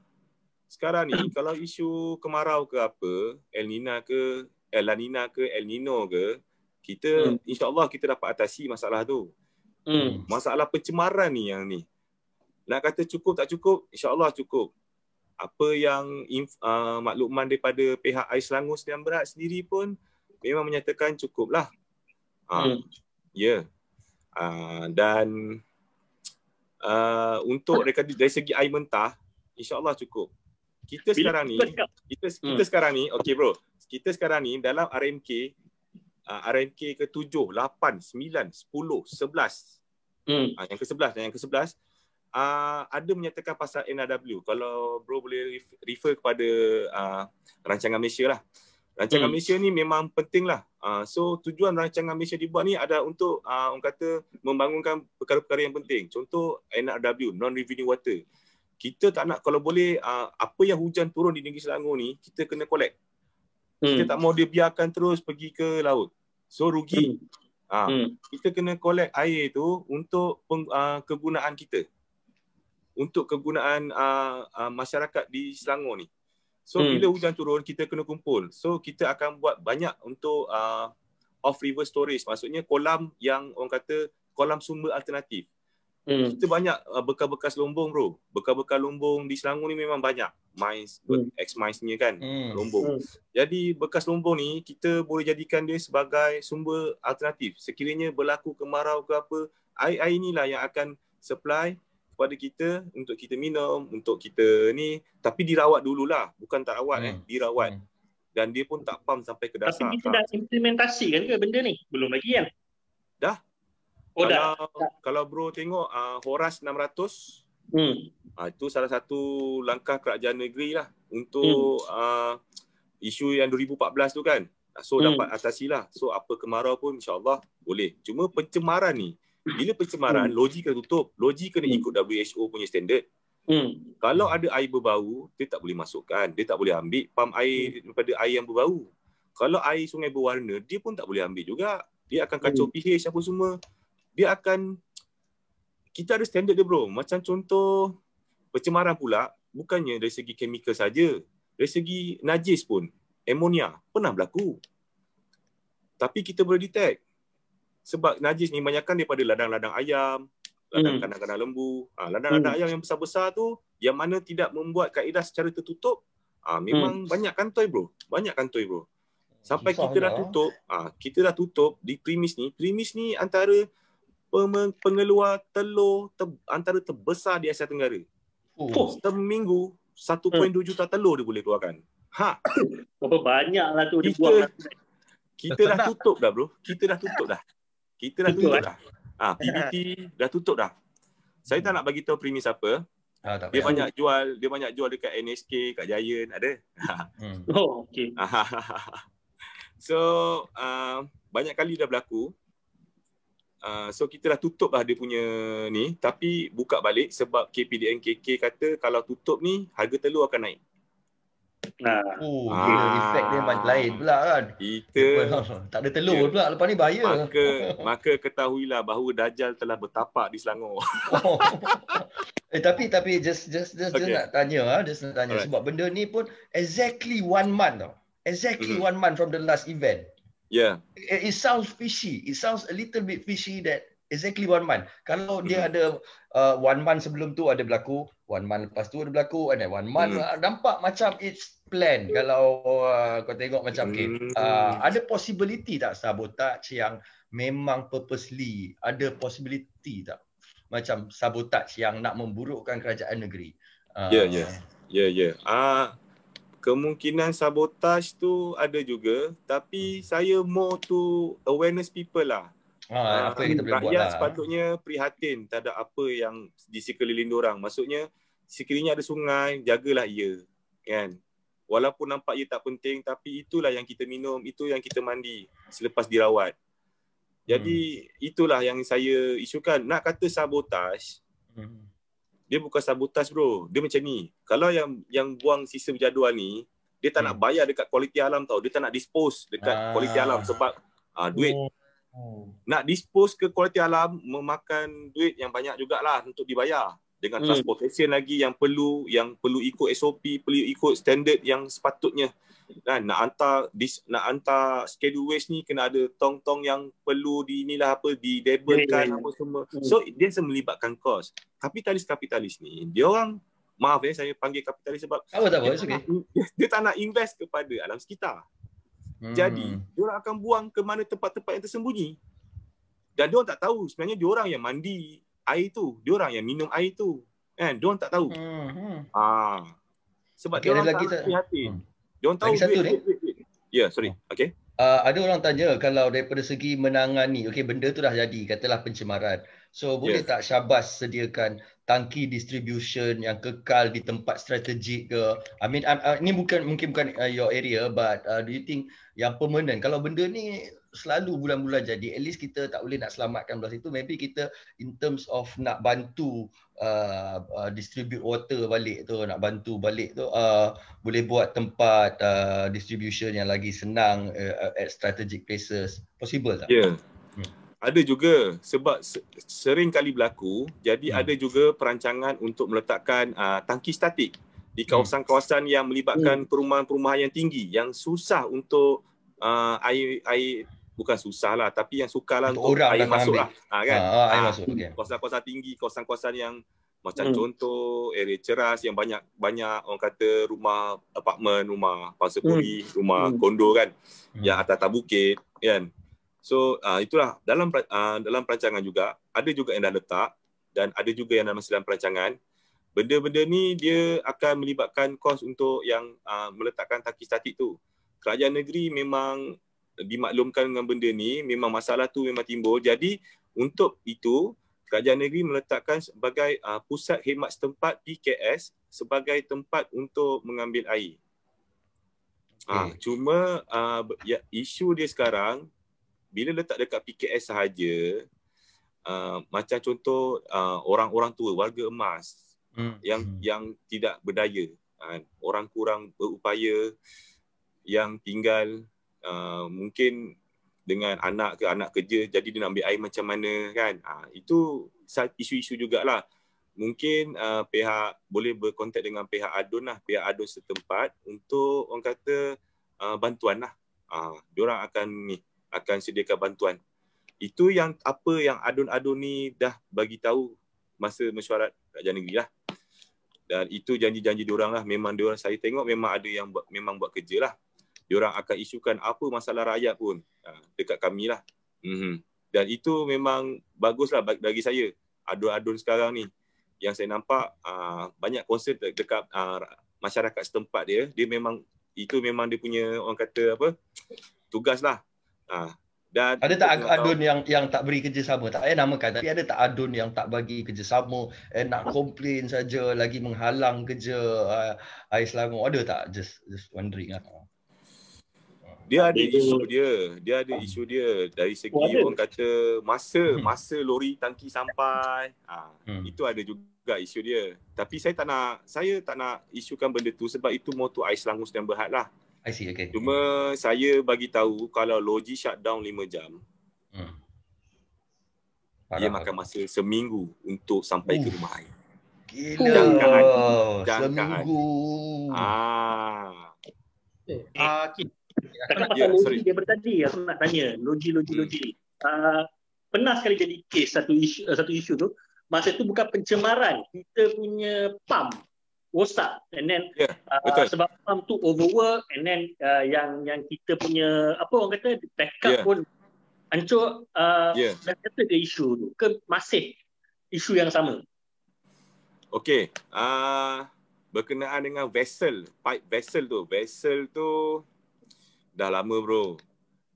Sekarang ni kalau isu kemarau ke apa, El Nina ke, El La Nina ke, El Nino ke, kita hmm. insya-Allah kita dapat atasi masalah tu. Hmm. Masalah pencemaran ni yang ni. Nak kata cukup tak cukup, insya-Allah cukup. Apa yang uh, makluman daripada pihak Air Selangor Sdn Bhd sendiri pun memang menyatakan cukuplah. Ah. Hmm. Ya. Yeah. Uh, dan uh, untuk dari, dari segi air mentah, insya-Allah cukup. Kita sekarang ni, kita, kita hmm. sekarang ni, okey bro, kita sekarang ni dalam R M K, uh, R M K ke tujuh, lapan, sembilan, sepuluh, sebelas, hmm. uh, yang ke sebelas dan yang ke sebelas, uh, ada menyatakan pasal N R W. Kalau bro boleh refer kepada uh, Rancangan Malaysia lah. Rancangan hmm. Malaysia ni memang penting lah. Uh, so tujuan Rancangan Malaysia dibuat ni ada untuk, uh, orang kata, membangunkan perkara-perkara yang penting. Contoh N R W, Non-Revenue Water. Kita tak nak, kalau boleh, uh, apa yang hujan turun di negeri Selangor ni, kita kena collect. Hmm. Kita tak mahu dia biarkan terus pergi ke laut. So, rugi. Hmm. Uh, hmm. Kita kena collect air tu untuk peng, uh, kegunaan kita. Untuk kegunaan uh, uh, masyarakat di Selangor ni. So, hmm. bila hujan turun, kita kena kumpul. So, kita akan buat banyak untuk uh, off-river storage. Maksudnya, kolam yang orang kata, kolam sumber alternatif. Hmm. Kita banyak uh, bekas-bekas lombong bro. Bekas-bekas lombong di Selangor ni memang banyak. Mines, hmm. ex-mines ni kan, hmm. lombong. Hmm. Jadi bekas lombong ni kita boleh jadikan dia sebagai sumber alternatif. Sekiranya berlaku kemarau ke apa, air-air inilah yang akan supply kepada kita untuk kita minum, untuk kita ni. Tapi dirawat dululah. Bukan tak rawat hmm. eh, dirawat. Hmm. Dan dia pun tak pump sampai ke dasar. Tapi kita dah implementasikan ke benda ni? Belum lagi kan? Dah. Oh, kalau, kalau bro tengok uh, Horas enam ratus, hmm. uh, itu salah satu langkah kerajaan negeri lah untuk hmm. uh, isu yang dua ribu empat belas tu kan. So hmm. dapat atasi lah. So apa kemarau pun insyaAllah boleh. Cuma pencemaran ni, bila pencemaran hmm. logik kena tutup. Logik kena ikut W H O punya standard. Hmm. Kalau ada air berbau, dia tak boleh masukkan. Dia tak boleh ambil pam air hmm. daripada air yang berbau. Kalau air sungai berwarna, dia pun tak boleh ambil juga. Dia akan kacau hmm. pH apa semua. Dia akan, kita ada standard dia bro. Macam contoh pencemaran pula, bukannya dari segi chemical saja, dari segi najis pun, amonia pernah berlaku. Tapi kita boleh detect. Sebab najis ni banyakkan daripada ladang-ladang ayam, ladang hmm. kandang-kandang lembu. Ha, ladang-ladang hmm. ayam yang besar-besar tu, yang mana tidak membuat kaedah secara tertutup, ha, memang hmm. banyak kantoi bro. Banyak kantoi bro. Sampai Kisah kita dah tutup, ha, kita dah tutup di premis ni. Premis ni antara pengeluar telur ter, antara terbesar di Asia Tenggara. Oh. Seminggu satu perpuluhan dua juta telur dia boleh keluarkan. Ha. Berapa banyaklah tu kita, dia buang. Kita dah tutup dah bro. Kita dah tutup dah. Kita dah tutup, tutup dah. Ah, ha, P B T dah tutup dah. Saya tak nak bagi tahu premis apa. Ha, tak dia payah. banyak jual, dia banyak jual dekat N S K, kat Giant ada. Hmm. Oh, okey. So, uh, banyak kali dah berlaku. Uh, so kita dah tutup lah dia punya ni, tapi buka balik sebab K P D N K K kata kalau tutup ni harga telur akan naik. Nah. Oh, ah. dia, efek dia macam lain pula kan. Kita tak ada telur yeah. pula lepas ni bahaya. Maka maka ketahuilah bahawa Dajjal telah bertapak di Selangor. Oh. Eh tapi tapi just just just, okay. just nak tanya ah, just nak tanya Alright. sebab benda ni pun exactly one month tau. Exactly mm-hmm. one month from the last event. Yeah. It, it sounds fishy. It sounds a little bit fishy that exactly one month. Kalau mm-hmm. dia ada uh, one month sebelum tu ada berlaku, one month lepas tu ada berlaku, and then one month mm-hmm. nampak macam it's planned. Kalau uh, kau tengok macam mm-hmm. okay, uh, ada possibility tak sabotage yang memang purposely? Ada possibility tak macam sabotage yang nak memburukkan kerajaan negeri? Ya, ya. Ya, ya. Ah, kemungkinan sabotage tu ada juga, tapi saya more to awareness people lah. Ha, apa yang kita boleh buat lah. Sepatutnya prihatin terhadap apa yang di sekeliling orang. Maksudnya sekelilingnya ada sungai, jagalah ia, kan. Walaupun nampak ia tak penting, tapi itulah yang kita minum, itu yang kita mandi selepas dirawat. Jadi hmm. itulah yang saya isukan. Nak kata sabotaj, hmm. dia bukan sabotaj bro. Dia macam ni. Kalau yang yang buang sisa jadual ni, dia tak hmm. nak bayar dekat kualiti alam tau. Dia tak nak dispose dekat ah. kualiti alam sebab ah, duit. Oh. Nak dispose ke kualiti alam memakan duit yang banyak jugalah untuk dibayar dengan hmm. transportation lagi yang perlu yang perlu ikut S O P, perlu ikut standard yang sepatutnya. Dan nak hantar dis, nak hantar schedule waste ni kena ada tong-tong yang perlu di inilah apa di labelkan yeah, yeah. apa semua. Hmm. So dia melibatkan kos. Kapitalis-kapitalis ni dia orang, maaf ya saya panggil kapitalis sebab oh, tak dia, tak, dia, dia tak nak invest kepada alam sekitar. Hmm. Jadi, diorang akan buang ke mana tempat-tempat yang tersembunyi. Dan diorang tak tahu sebenarnya diorang yang mandi air tu, diorang yang minum air tu. Kan? Diorang tak tahu. Hmm. Ah. Sebab okay, diorang tak prihatin. Hmm. Diorang tahu duit, duit, duit, duit. Ya, yeah, sorry. Okay. Uh, ada orang tanya kalau daripada segi menangani, okay, benda tu dah jadi, katalah pencemaran. So, boleh yeah. tak Syabas sediakan tangki distribution yang kekal di tempat strategik ke? I mean, um, uh, ni bukan, mungkin bukan uh, your area but uh, do you think yang permanent? Kalau benda ni selalu bulan-bulan jadi, at least kita tak boleh nak selamatkan belas itu. Maybe kita in terms of nak bantu uh, uh, distribute water balik tu, nak bantu balik tu, uh, boleh buat tempat uh, distribution yang lagi senang uh, at strategic places. Possible tak? Ya. Yeah. Hmm. Ada juga sebab sering kali berlaku, jadi hmm. ada juga perancangan untuk meletakkan uh, tangki statik di kawasan-kawasan yang melibatkan hmm. perumahan-perumahan yang tinggi yang susah untuk uh, air air bukan susahlah tapi yang sukarlah untuk, untuk air masuklah. Ha kan. Ha, air masuk. Okay. Kawasan-kawasan tinggi, kawasan-kawasan yang macam hmm. contoh area Ceras yang banyak banyak orang kata rumah apartmen, rumah pangsa puri, hmm. rumah hmm. kondo kan. Hmm. Yang atas-atas bukit kan. So uh, itulah dalam uh, dalam perancangan juga ada juga yang dah letak dan ada juga yang dalam dalam perancangan. Benda-benda ni dia akan melibatkan kos untuk yang uh, meletakkan tangki statik tu. Kerajaan negeri memang dimaklumkan dengan benda ni, memang masalah tu memang timbul. Jadi untuk itu kerajaan negeri meletakkan sebagai uh, pusat khidmat setempat P K S sebagai tempat untuk mengambil air. Okay. Ha, cuma uh, ya, isu dia sekarang bila letak dekat P K S sahaja, uh, macam contoh uh, orang-orang tua, warga emas hmm. yang yang tidak berdaya, uh, orang kurang berupaya yang tinggal uh, mungkin dengan anak ke anak kerja, jadi dia nak ambil air macam mana kan. Ha, itu isu-isu jugalah. Mungkin uh, pihak boleh berkontak dengan pihak ADUN lah, pihak ADUN setempat untuk orang kata uh, bantuan lah. Uh, diorang akan ni, akan sediakan bantuan. Itu yang apa yang ADUN-ADUN ni dah bagi tahu masa mesyuarat kerajaan negeri lah. Dan itu janji-janji diorang lah. Memang diorang, saya tengok memang ada yang buat, memang buat kerja lah. Diorang akan isukan apa masalah rakyat pun dekat kami lah. Mm-hmm. Dan itu memang baguslah bagi saya. ADUN-ADUN sekarang ni yang saya nampak uh, banyak konsert dekat uh, masyarakat setempat dia. Dia memang itu memang dia punya orang kata apa tugas lah. Uh, dan ada tak ADUN yang yang tak beri kerjasama? Tak payah namakan tapi ada tak ADUN yang tak bagi kerjasama, eh, nak komplain saja lagi menghalang kerja uh, Air Selangor? Ada tak? Just just wondering lah. Dia ada isu dia, dia ada isu dia dari segi orang kata masa, masa lori tangki sampai. Ha, hmm. Itu ada juga isu dia. Tapi saya tak nak, saya tak nak isukan benda tu sebab itu more to Air Selangor dan Berhad lah. I see, okay. Cuma saya bagi tahu kalau logi shutdown lima jam, hmm. dia makan masa seminggu untuk sampai uh. ke rumah air. Gila. Jangkaan. Jangkaan. Seminggu. Ah. Okay. Ah, okay. Aku nak pasal yeah, logi daripada tadi, aku nak tanya logi-logi hmm. logi. Uh, pernah sekali jadi kes satu isu, uh, satu isu tu, masa tu bukan pencemaran, kita punya pump rosak and then yeah, uh, sebab pump tu overwork and then uh, yang yang kita punya apa orang kata backup yeah. pun hancur. Uh, yeah. Dan kata ke isu tu ke masih isu yang sama? Okey, uh, berkenaan dengan vessel, pipe vessel tu, vessel tu dah lama bro.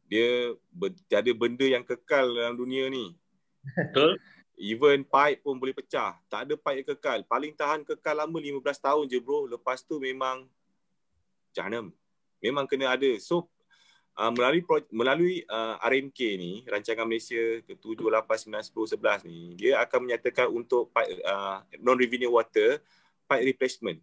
Dia ber, ada benda yang kekal dalam dunia ni. Betul. Even pipe pun boleh pecah. Tak ada pipe yang kekal. Paling tahan kekal lama lima belas tahun je bro. Lepas tu memang jahanam. Memang kena ada. So uh, melalui melalui uh, R M K ni, Rancangan Malaysia ke tujuh, lapan, sembilan, sepuluh, sebelas ni, dia akan menyatakan untuk pipe, uh, non-revenue water, pipe replacement.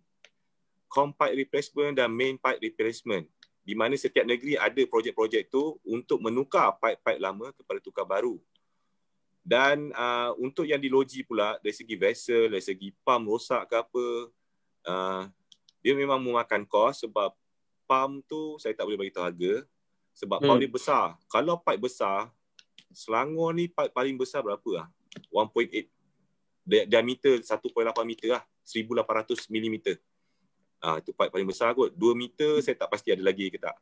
Com pipe replacement dan main pipe replacement. Di mana setiap negeri ada projek-projek tu untuk menukar pipe-pipe lama kepada tukar baru. Dan uh, untuk yang di logi pula, dari segi vessel, dari segi pam rosak ke apa, uh, dia memang memakan kos sebab pam tu saya tak boleh bagi tahu harga sebab hmm. pam dia besar. Kalau pipe besar, Selangor ni pipe paling besar berapa lah? satu perpuluhan lapan. Diameter satu perpuluhan lapan meter lah. seribu lapan ratus milimeter. Ah, itu pipe paling besar kot. dua meter saya tak pasti ada lagi ke tak.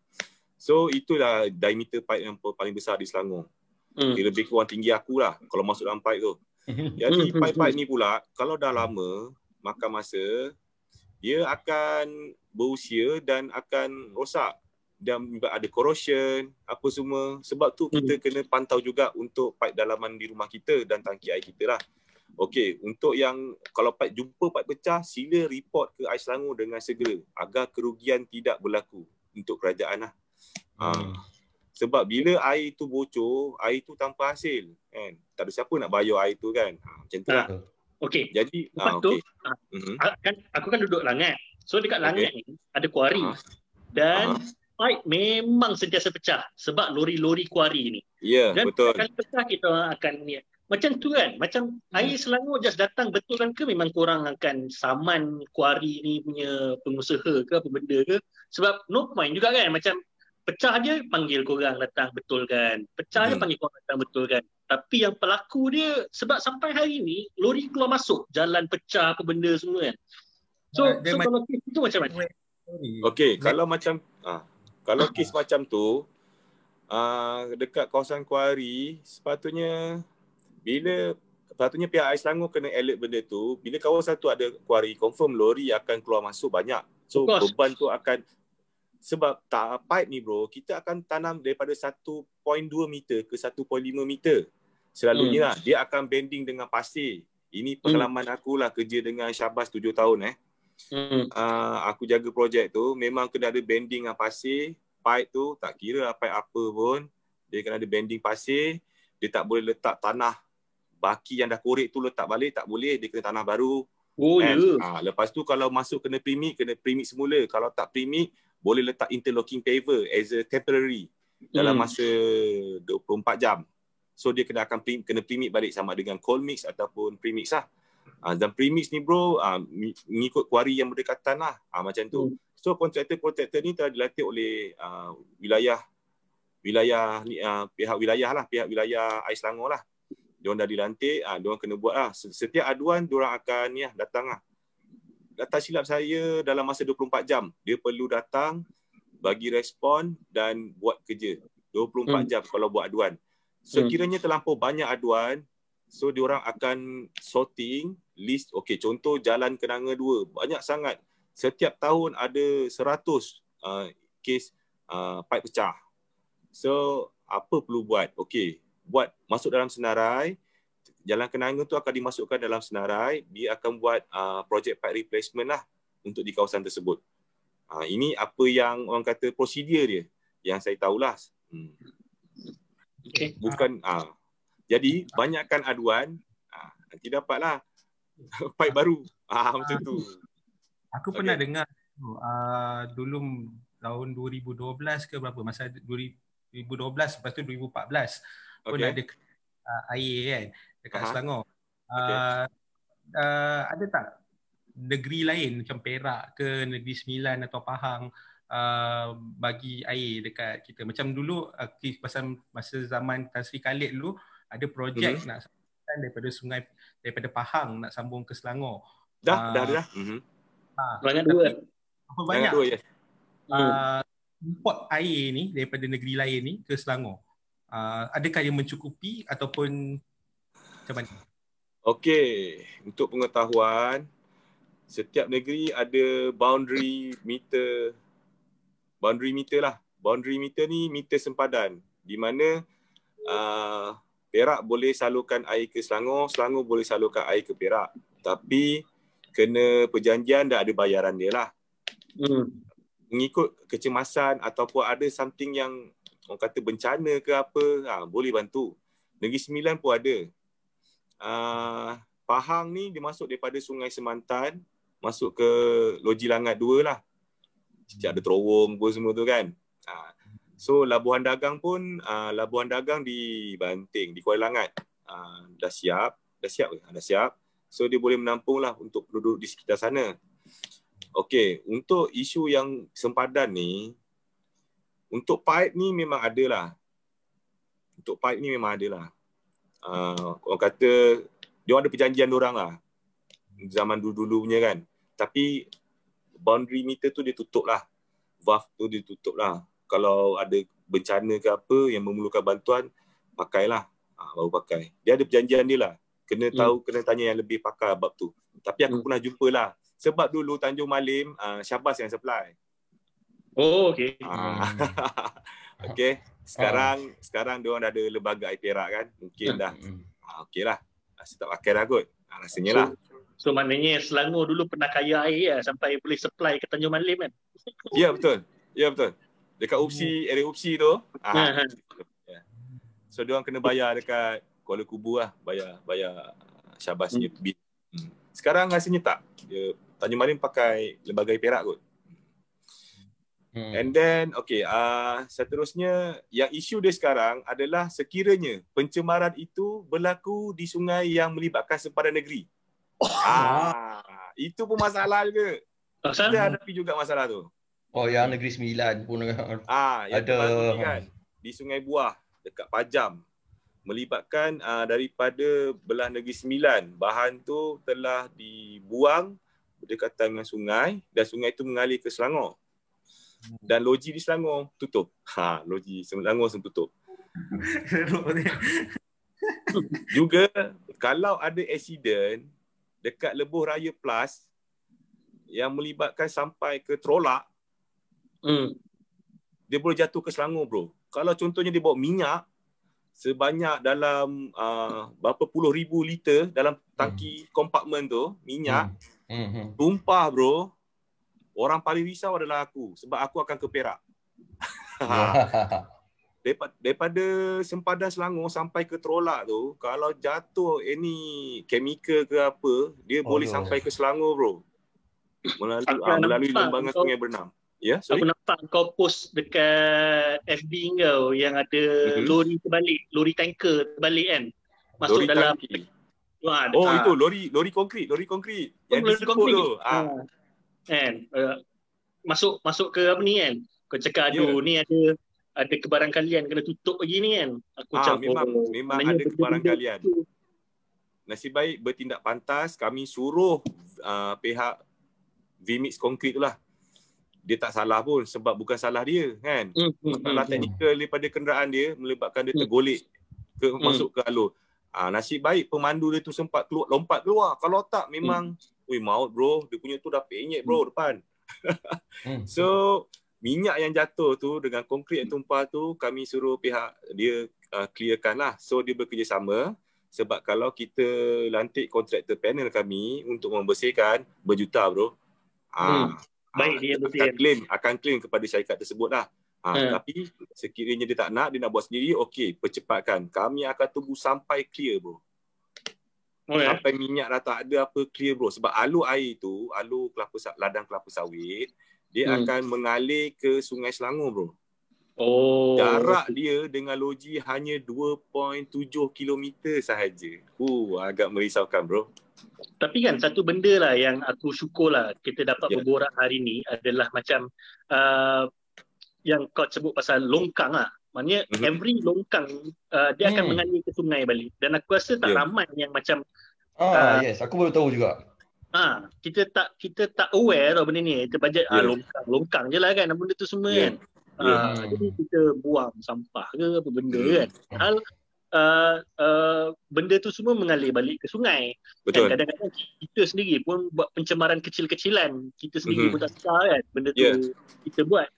So itulah diameter pipe yang paling besar di Selangor. Hmm. Dia lebih kurang tinggi aku lah kalau masuk dalam pipe tu. Jadi pipe-pipe ni pula kalau dah lama makan masa, dia akan berusia dan akan rosak. Dan ada corrosion, apa semua. Sebab tu kita kena pantau juga untuk pipe dalaman di rumah kita dan tangki air kita lah. Okey, untuk yang kalau pipe jumpa pipe pecah, sila report ke Air Selangor dengan segera agar kerugian tidak berlaku untuk kerajaan lah. Hmm. Ha, sebab bila air tu bocor, air tu tanpa hasil kan. Tak ada siapa nak bayar air tu kan. Ha, macam tu lah. Okey. Jadi, ha, okay. tu, mm-hmm. aku kan duduk Langat. So dekat Langat okay. ni ada kuari. Ha. Dan ha. pipe memang sentiasa pecah sebab lori-lori kuari ni. Ya, yeah, betul. Dan kalau pecah kita akan ni. Macam tu kan, macam Air Selangor just datang betul kan ke memang korang akan saman kuari ni punya pengusaha ke apa benda ke? Sebab no point juga kan, macam pecah je panggil korang datang betul kan, pecah je panggil korang datang betul kan. Tapi yang pelaku dia sebab sampai hari ni lori keluar masuk, jalan pecah apa benda semua kan. So, so kalau kes tu macam mana? Okey, kalau macam ah, kalau kes macam tu ah, dekat kawasan kuari sepatutnya bila patutnya pihak Air Selangor kena alert benda tu, bila kawasan tu ada kuari, confirm lori akan keluar masuk banyak. So beban tu akan, sebab tak pipe ni bro, kita akan tanam daripada satu perpuluhan dua meter ke satu perpuluhan lima meter. Selalunya hmm. lah, dia akan bending dengan pasir. Ini pengalaman hmm. aku lah kerja dengan Syabas tujuh tahun eh. Hmm. Uh, aku jaga projek tu, memang kena ada bending dengan pasir. Pipe tu tak kira pipe apa pun, dia kena ada bending pasir. Dia tak boleh letak tanah baki yang dah korek tu letak balik, tak boleh, dia kena tanah baru. Oh ya. Yeah. Ha, lepas tu kalau masuk kena permit, kena permit semula. Kalau tak permit, boleh letak interlocking paver as a temporary mm. dalam masa dua puluh empat jam. So dia kena akan permit, kena permit balik sama dengan cold mix ataupun premix lah. Ha, dan premix ni bro, ha, mengikut kuari yang berdekatan lah. Ha, macam tu. Mm. So kontraktor-kontraktor ni telah dilatih oleh uh, wilayah wilayah ni uh, pihak wilayah lah, pihak wilayah Air Selangor lah. Diorang dah dilantik, ah, diorang kena buat lah. Setiap aduan diorang akan ni lah, datang lah. Data silap saya dalam masa dua puluh empat jam. Dia perlu datang, bagi respon dan buat kerja. dua puluh empat jam hmm. kalau buat aduan. Sekiranya so, terlampau banyak aduan, so diorang akan sorting, list. Okey, contoh Jalan Kenanga dua. Banyak sangat. Setiap tahun ada seratus uh, kes uh, pipe pecah. So, apa perlu buat? Okey, buat masuk dalam senarai. Jalan Kenanga tu akan dimasukkan dalam senarai. Dia akan buat uh, projek pipe replacement lah untuk di kawasan tersebut. Uh, ini apa yang orang kata prosedur dia. yang saya tahulah. Hmm. Okay. Bukan ah. ah. Jadi banyakkan aduan, ah, nanti dapatlah pipe baru. Ah, macam tu. Aku okay. pernah dengar uh, dulu tahun dua ribu dua belas ke berapa, masa dua ribu dua belas lepas tu dua ribu empat belas pun okay. ada uh, air kan dekat Aha. Selangor. Okay. Uh, uh, ada tak negeri lain macam Perak ke, Negeri Sembilan atau Pahang uh, bagi air dekat kita? Macam dulu aktif pasal masa zaman Tan Sri Khalid dulu ada projek mm-hmm. nak sambungkan daripada sungai daripada Pahang nak sambung ke Selangor. Dah uh, dah dah. Mhm. Uh, banyak dua. Apa banyak? Dua, yes. uh, import air ni daripada negeri lain ni ke Selangor. Uh, adakah yang mencukupi ataupun macam mana? Okey, untuk pengetahuan, setiap negeri ada boundary meter, boundary meter lah. Boundary meter ni meter sempadan di mana uh, Perak boleh salurkan air ke Selangor, Selangor boleh salurkan air ke Perak. Tapi kena perjanjian dan ada bayaran dia lah. Hmm. Mengikut kecemasan ataupun ada something yang orang kata bencana ke apa, ha, boleh bantu. Negeri Sembilan pun ada. Uh, Pahang ni dia masuk daripada Sungai Semantan masuk ke Loji Langat dua lah. Ada terowong pun semua tu kan. Ha. So Labuhan Dagang pun, uh, Labuhan Dagang di Banting, di Kuala Langat. Uh, dah siap, dah siap ke? Dah siap. So dia boleh menampung lah untuk penduduk di sekitar sana. Okey, untuk isu yang sempadan ni, untuk pipe ni memang ada lah. Untuk pipe ni memang ada lah. Uh, orang kata, dia ada perjanjian diorang lah. Zaman dulu-dulu punya kan. Tapi boundary meter tu dia tutup lah. Valve tu dia tutup lah. Kalau ada bencana ke apa yang memerlukan bantuan, pakailah. Ha, baru pakai. Dia ada perjanjian dia lah. Kena tahu, hmm. kena tanya yang lebih pakar bab tu. Tapi aku hmm. pernah jumpa lah. Sebab dulu Tanjung Malim, uh, Syabas yang supply. Oh, okay. Ha. okay. Sekarang, ha. sekarang diorang dah ada lembaga air Perak kan. Mungkin dah. Ha, okay lah. Saya tak pakai dah kot. Rasanya lah. So, so maknanya Selangor dulu pernah kaya air lah, sampai boleh supply ke Tanjung Malim kan? Ya yeah, betul. Ya yeah, betul. Dekat U P S I, area U P S I tu. Ah. So diorang kena bayar dekat Kuala Kubu lah. Bayar, bayar Syabas punya bid. Sekarang rasanya tak. Dia, Tanjung Malim pakai lembaga air Perak kot. Hmm. And then, okay. Uh, seterusnya, yang isu dia sekarang adalah sekiranya pencemaran itu berlaku di sungai yang melibatkan sempadan negeri. Oh. Ah, itu pun masalah juga. Pasal? Kita hadapi juga masalah tu. Oh, yang Negeri Sembilan pun ah, ada. Yang kan, di Sungai Buah, dekat Pajam. Melibatkan uh, daripada belah Negeri Sembilan. Bahan tu telah dibuang berdekatan dengan sungai dan sungai itu mengalir ke Selangor. Dan loji di Selangor tutup. Ha, loji Selangor semua tutup. Juga kalau ada aksiden dekat Lebuh Raya Plus yang melibatkan sampai ke Trolak, mm. dia boleh jatuh ke Selangor bro. Kalau contohnya dia bawa minyak sebanyak dalam uh, berapa puluh ribu liter dalam tangki mm. kompartmen tu, minyak mm. tumpah bro. Orang paling risau adalah aku sebab aku akan ke Perak. daripada, daripada sempadan Selangor sampai ke Trolak tu, kalau jatuh any chemical ke apa, dia oh boleh no. sampai ke Selangor bro. Melalui, ah, melalui lembangan kau, sungai berenang. Ya, yeah, sorry. Aku nampak kau post dekat F B kau yang ada mm-hmm. lori terbalik, lori tanker terbalik kan. Masuk lori dalam ah, oh ah. itu lori lori konkrit, lori konkrit. Yang lori konkrit tu. Ah. ah. Kan uh, masuk masuk ke apa ni kan, kau cakap aduh yeah. ni ada ada kebarangkalian kena tutup lagi ni kan. Aku ha, cakap memang oh, memang ada kebarangkalian. Nasib baik bertindak pantas, kami suruh uh, pihak V M I X Konkrit tu lah. Dia tak salah pun sebab bukan salah dia kan. Mm, mm, salah mm, teknikal mm. daripada kenderaan dia melibatkan dia mm. tergolek ke mm. masuk ke alur. Ah, nasib baik pemandu dia tu sempat keluar, lompat keluar. Kalau tak memang hmm. ui maut bro, dia punya tu dah penyek bro hmm. depan. So minyak yang jatuh tu dengan konkrit yang tumpah tu kami suruh pihak dia uh, clearkan lah. So dia bekerjasama sebab kalau kita lantik kontraktor panel kami untuk membersihkan berjuta bro. Hmm. Ah, baik dia betul. Akan claim, akan claim kepada syarikat tersebut lah. Ha, hmm. Tapi sekiranya dia tak nak, dia nak buat sendiri, okey, percepatkan. Kami akan tunggu sampai clear, bro. Oh, sampai yeah. minyak dah tak ada apa, clear, bro. Sebab alur air tu, alur kelapa, ladang kelapa sawit, dia hmm. akan mengalir ke Sungai Selangor, bro. Oh. Jarak dia dengan loji hanya dua perpuluhan tujuh kilometer sahaja. Uh, agak merisaukan, bro. Tapi kan satu benda lah yang aku syukur lah kita dapat yeah. berborak hari ni adalah macam uh, yang kau sebut pasal longkang lah. Maknanya mm-hmm. every longkang uh, dia mm. akan mengalir ke sungai balik. Dan aku rasa tak yeah. ramai yang macam ah, uh, yes, aku baru tahu juga. Ah, uh, kita tak kita tak aware tau benda ni. Kita bajet yeah. ah, longkang, longkang je lah kan benda tu semua yeah. kan. Ah, yeah. uh, jadi kita buang sampah ke apa benda yeah. kan. Hal Uh, uh, benda tu semua mengalir balik ke sungai. Betul. Kan? Kadang-kadang kita sendiri pun buat pencemaran kecil-kecilan. Kita sendiri mm-hmm. pun tak sedar kan benda tu yeah. kita buat.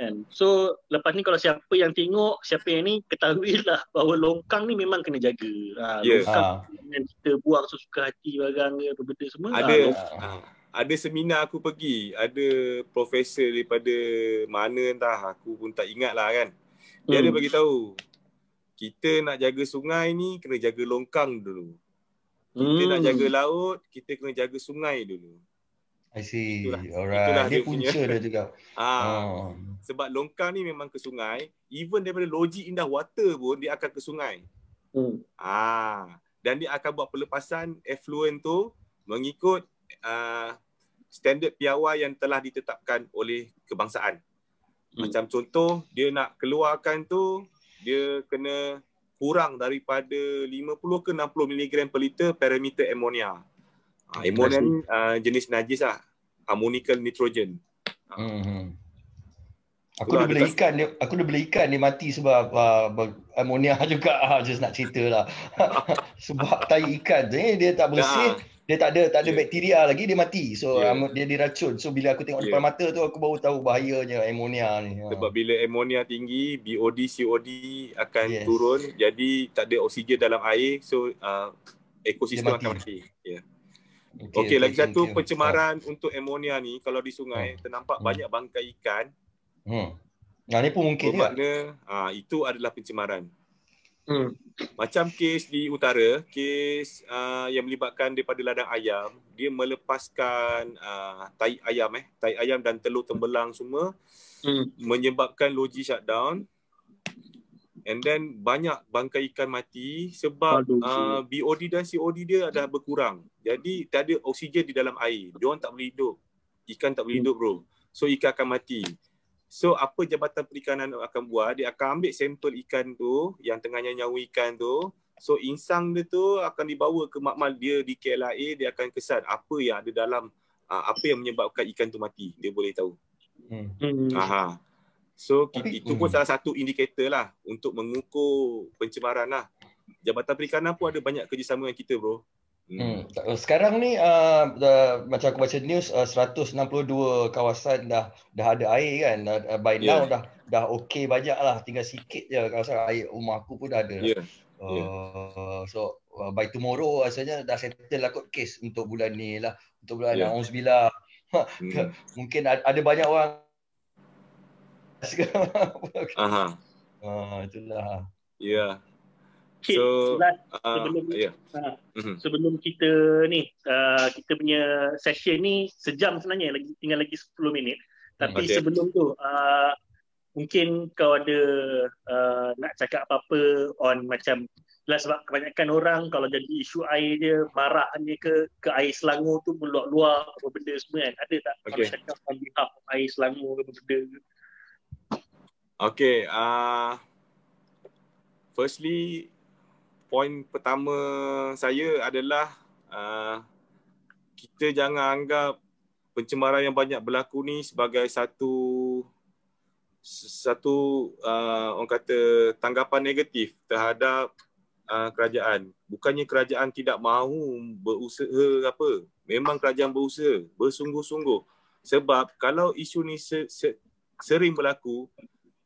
And so lepas ni kalau siapa yang tengok, siapa yang ni, ketahuilah bahawa longkang ni memang kena jaga. Ha, yeah. Longkang ha. Kita buang sesuka hati barang apa benda semua. Ada ha, ada seminar aku pergi, ada profesor daripada mana entah, aku pun tak ingat lah kan. Dia hmm. ada bagi tahu, kita nak jaga sungai ni, kena jaga longkang dulu. Kita hmm. nak jaga laut, kita kena jaga sungai dulu. I see. Itulah, alright. Itulah dia, dia punca punya. Dia juga. Ah, oh. Sebab longkang ni memang ke sungai. Even daripada loji Indah Water pun, dia akan ke sungai. Hmm. Ah, dan dia akan buat pelepasan effluent tu mengikut uh, standard piawai yang telah ditetapkan oleh kebangsaan. Hmm. Macam contoh, dia nak keluarkan tu, dia kena kurang daripada lima puluh ke enam puluh miligram per liter parameter ammonia. Ha, ammonia ni uh, jenis najis lah. Ammonical nitrogen. Ha. Hmm. Aku dah beli ikan dia, aku dah beli ikan dia mati sebab uh, ammonia juga. Ha, just nak cerita lah. Sebab tai ikan ni dia tak bersih. Nah. Dia tak ada tak ada yeah. bakteria lagi, dia mati. So yeah. um, dia diracun. So bila aku tengok yeah. depan mata tu, aku baru tahu bahayanya ammonia ni. Sebab ha. bila ammonia tinggi, B O D, C O D akan yes. turun. Jadi tak ada oksigen dalam air. So uh, ekosistem mati. akan mati. Ya. Yeah. Okey, okay, okay, lagi okay, satu okay. pencemaran ha. untuk ammonia ni kalau di sungai hmm. ternampak hmm. banyak bangkai ikan. Hmm. Nah, ni pun mungkin juga. Makna ah itu adalah pencemaran. Hmm. Macam kes di utara, kes uh, yang melibatkan daripada ladang ayam, dia melepaskan uh, tai ayam eh, tai ayam dan telur tembelang semua hmm. menyebabkan loji shutdown, and then banyak bangkai ikan mati sebab uh, B O D dan C O D dia dah berkurang. Jadi tak ada oksigen di dalam air, dia orang tak boleh hidup. Ikan tak boleh hidup, bro. So ikan akan mati. So apa Jabatan Perikanan akan buat, dia akan ambil sampel ikan tu yang tengahnya nyawa ikan tu. So insang dia tu akan dibawa ke makmal dia di K L I A, dia akan kesan apa yang ada dalam, apa yang menyebabkan ikan tu mati. Dia boleh tahu. Hmm. Aha. So Tapi, itu pun hmm. salah satu indikator lah untuk mengukur pencemaran lah. Jabatan Perikanan pun ada banyak kerjasama dengan kita, bro. Hmm. Sekarang ni uh, uh, macam aku baca news uh, seratus enam puluh dua kawasan dah dah ada air kan. Uh, by yeah. now dah dah okey banyak lah, tinggal sikit je kawasan air. Rumah aku pun dah ada. Yeah. Uh, yeah. So uh, by tomorrow rasanya dah settle lah kot kes untuk bulan ni lah. Untuk bulan yeah. Alhamdulillah. hmm. Mungkin ada banyak orang. Aha. Uh, itulah. Ya. Yeah. Okay, so, uh, sebelum, yeah. uh, mm-hmm. sebelum kita ni, uh, kita punya session ni sejam sebenarnya, lagi, tinggal lagi sepuluh minit. Tapi okay. sebelum tu, uh, mungkin kau ada uh, nak cakap apa-apa on macam, lah sebab kebanyakan orang kalau jadi isu air dia, marahnya ke ke air Selangor tu meluar-luar apa benda semua kan. Ada tak okay. kau cakap on behalf air Selangor apa benda? Okay, uh, firstly, poin pertama saya adalah uh, kita jangan anggap pencemaran yang banyak berlaku ni sebagai satu satu uh, orang kata tanggapan negatif terhadap uh, kerajaan. Bukannya kerajaan tidak mahu berusaha apa. Memang kerajaan berusaha bersungguh-sungguh. Sebab kalau isu ni ser- ser- sering berlaku,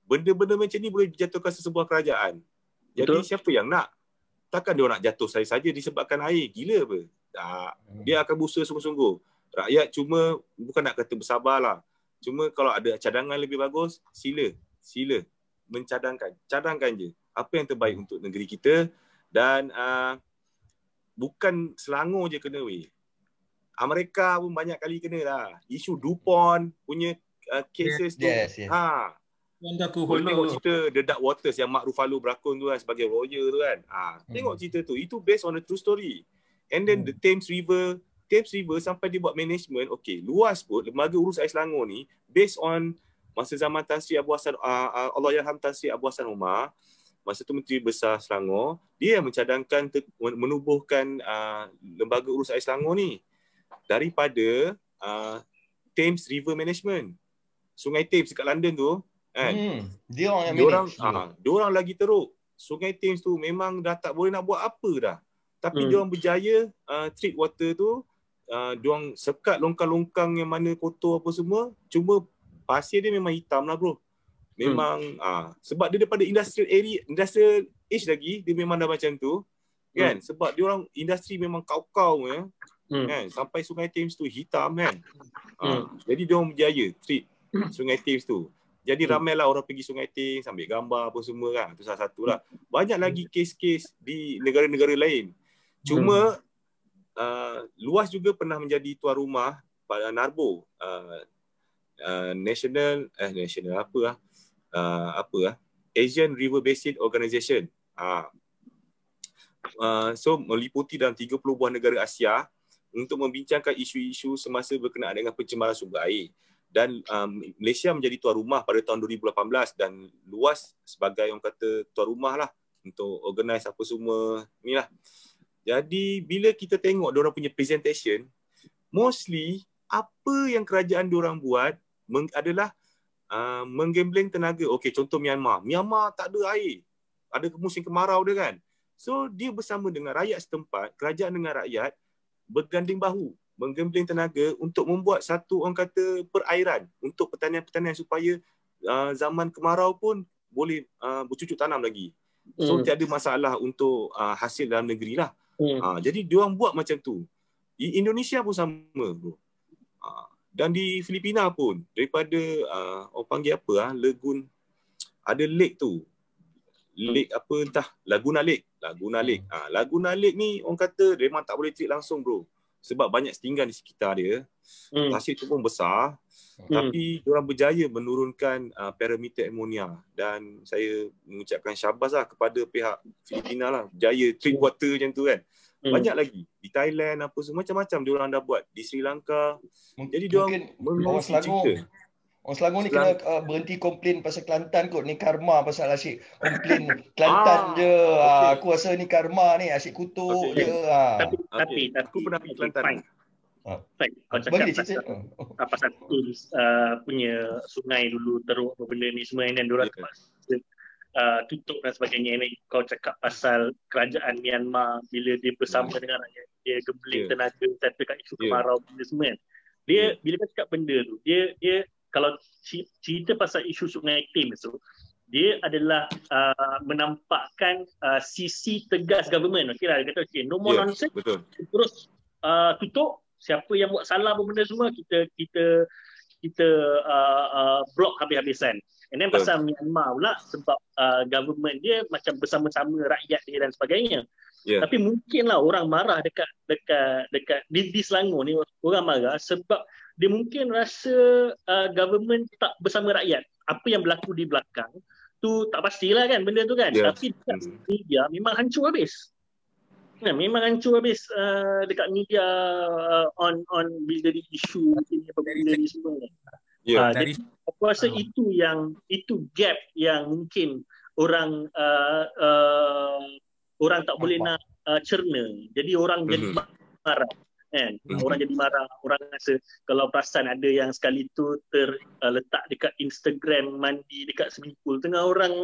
benda-benda macam ni boleh dijatuhkan sesebuah kerajaan. Jadi Betul. siapa yang nak? Takkan dia nak jatuh saya saja disebabkan air. Gila apa? Tak. Dia akan berusaha sungguh-sungguh. Rakyat cuma bukan nak kata bersabarlah. Cuma kalau ada cadangan lebih bagus, sila, sila mencadangkan. Cadangkan je apa yang terbaik untuk negeri kita. Dan uh, bukan Selangor je kena weh. Amerika pun banyak kali kena lah. Isu DuPont punya uh, cases yes, tu. Yes, yes. Ha. Aku boleh tengok cerita The Dark Waters yang Mark Ruffalo berlakon tu kan, sebagai lawyer tu kan. Ha. Tengok hmm. cerita tu. Itu based on a true story. And then hmm. the Thames River. Thames River sampai dia buat management. Okay, luas pun Lembaga Urus Air Selangor ni based on masa zaman Tan Sri Abu Hassan, uh, Allahyarham Tan Sri Abu Hassan Omar, masa tu Menteri Besar Selangor, dia yang mencadangkan ter, menubuhkan uh, Lembaga Urus Air Selangor ni daripada uh, Thames River Management. Sungai Thames dekat London tu kan. Hmm, dia orang yang diorang, manage. Ha, diorang lagi teruk. Sungai Thames tu memang dah tak boleh nak buat apa dah. Tapi hmm. diorang berjaya uh, treat water tu, uh, diorang sekat longkang-longkang yang mana kotor apa semua. Cuma pasir dia memang hitam lah bro. Memang hmm. ah, sebab dia daripada industrial area, industrial age lagi, dia memang dah macam tu kan. hmm. Sebab dia orang industri memang kau-kau ya. hmm. Kan sampai Sungai Thames tu hitam kan. hmm. ah, Jadi dia orang berjaya treat Sungai Thames tu. Jadi hmm. ramailah orang pergi Sungai Thames ambil gambar apa semua kan. Itu salah satu lah. Banyak lagi kes-kes di negara-negara lain. Cuma hmm. uh, luas juga pernah menjadi tuan rumah pada Narbo, uh, Uh, national eh national apa lah uh, apa lah Asian River Basin Organisation. uh. Uh, so meliputi dalam tiga puluh buah negara Asia untuk membincangkan isu-isu semasa berkenaan dengan pencemaran sumber air. Dan um, Malaysia menjadi tuan rumah pada tahun dua ribu lapan belas dan luas sebagai orang kata tuan rumah lah untuk organize apa semua ni lah. Jadi bila kita tengok diorang punya presentation, mostly apa yang kerajaan diorang buat Meng, adalah uh, menggambling tenaga. Okey, contoh Myanmar. Myanmar tak ada air. Ada musim kemarau dia kan. So, dia bersama dengan rakyat setempat, kerajaan dengan rakyat, berganding bahu, menggambling tenaga untuk membuat satu orang kata perairan untuk pertanian-pertanian supaya uh, zaman kemarau pun boleh uh, bercucuk tanam lagi. So, mm. tiada masalah untuk uh, hasil dalam negeri lah. Mm. Uh, jadi, diorang buat macam tu. Di Indonesia pun sama bro. Uh, Dan di Filipina pun, daripada, uh, orang panggil apa, ha? Lagun, ada lake tu. Lake apa entah, Laguna Lake. Laguna Lake. Ha, Laguna Lake ni orang kata memang tak boleh treat langsung bro. Sebab banyak setinggan di sekitar dia. Pasir tu pun besar. Hmm. Tapi diorang berjaya menurunkan uh, parameter ammonia. Dan saya mengucapkan syabas lah kepada pihak Filipina lah. Berjaya treat water macam tu kan. Banyak lagi. Di Thailand, apa semua macam-macam diorang dah buat. Di Sri Lanka. Jadi diorang mengurus cerita. Orang Selangor ni kena uh, berhenti komplain pasal Kelantan kot. Ni karma pasal asyik komplain Kelantan ah, je. Okay. Aku rasa ni karma ni. Asyik kutuk okay. je. Tapi, okay. tapi, tapi aku pernah pergi Kelantan. Ha. Kau cakap Bagi pasal, oh. pasal uh, punya sungai dulu teruk apa benda ni semua. Dan diorang terpaksa. Uh, tutup dan sebagainya. Ini kau cakap pasal kerajaan Myanmar bila dia bersama hmm. dengan rakyat dia gembeling yeah. tenaga serta kat isu yeah. kemarau benda semua kan. Dia yeah. bila kau cakap benda tu, dia dia kalau cerita pasal isu Sungai Thames tu, dia adalah uh, menampakkan uh, sisi tegas government. Okeylah dia kata okey, no more yeah. nonsense. Betul. Terus uh, tutup siapa yang buat salah apa benda semua kita kita kita uh, uh, block habis-habisan. And then pasal yeah. Myanmar pula sebab uh, government dia macam bersama-sama rakyat dia dan sebagainya. Yeah. Tapi mungkinlah orang marah dekat dekat dekat di, di Selangor ni orang marah sebab dia mungkin rasa uh, government tak bersama rakyat. Apa yang berlaku di belakang tu tak pastilah kan benda tu kan. Yeah. Tapi dekat media memang hancur habis. Nah, memang hancur habis uh, dekat media uh, on on bila di isu ini apa benda ni semua. Yeah, uh, dari, jadi, aku rasa uh, itu yang itu gap yang mungkin orang uh, uh, orang tak boleh nak uh, cerna. Jadi orang mm-hmm. jadi marah kan. Mm-hmm. Orang jadi marah, orang rasa kalau perasan ada yang sekali tu terletak uh, dekat Instagram mandi dekat swimming pool tengah orang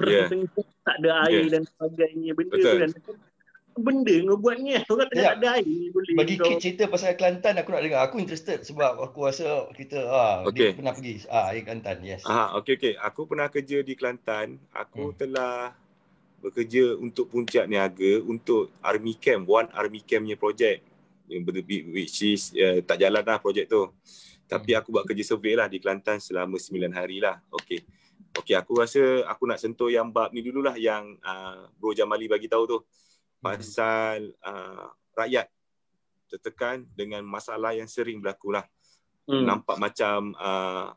orang yeah. tengah tak ada air yeah. dan sebagainya benda Betul. tu dan benda kau buatnya orang tak ada air boleh. Bagi kit cerita pasal Kelantan aku nak dengar. Aku interested sebab aku rasa kita ah okay. pernah pergi ah air Kelantan. Yes. Ah okey okey. Aku pernah kerja di Kelantan. Aku hmm. telah bekerja untuk Puncak Niaga untuk Army Camp, One Army Camp punya projek. Which is uh, tak jalanlah projek tu. Tapi aku buat kerja survey lah di Kelantan selama sembilan hari lah. Okey. Okey, aku rasa aku nak sentuh yang bab ni dululah yang uh, Bro Jamali bagi tahu tu. Pasal uh, rakyat tertekan dengan masalah yang sering berlakulah. Hmm. Nampak macam uh,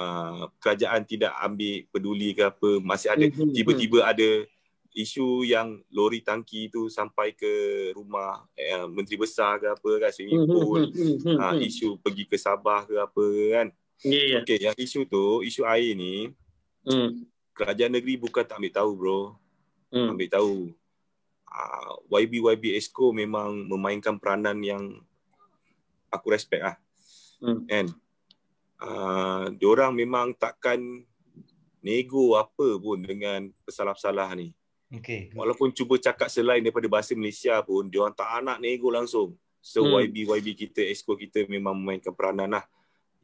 uh, kerajaan tidak ambil peduli ke apa, masih ada tiba-tiba hmm. ada isu yang lori tangki tu sampai ke rumah eh, Menteri Besar ke apa kan, swimming pool, hmm. uh, isu pergi ke Sabah ke apa kan. Yeah, yeah. Okey, yang isu tu, isu air ni, hmm. kerajaan negeri bukan tak ambil tahu bro. Hmm. Ambil tahu. Uh, Y B Y B Exco memang memainkan peranan yang aku respect lah. Hmm. And uh, diorang memang takkan nego apa pun dengan pesalah-pesalah ni. Okay. Walaupun cuba cakap selain daripada bahasa Malaysia pun, diorang tak nak nego langsung. So hmm. Y B Y B kita, Exco kita memang memainkan peranan lah.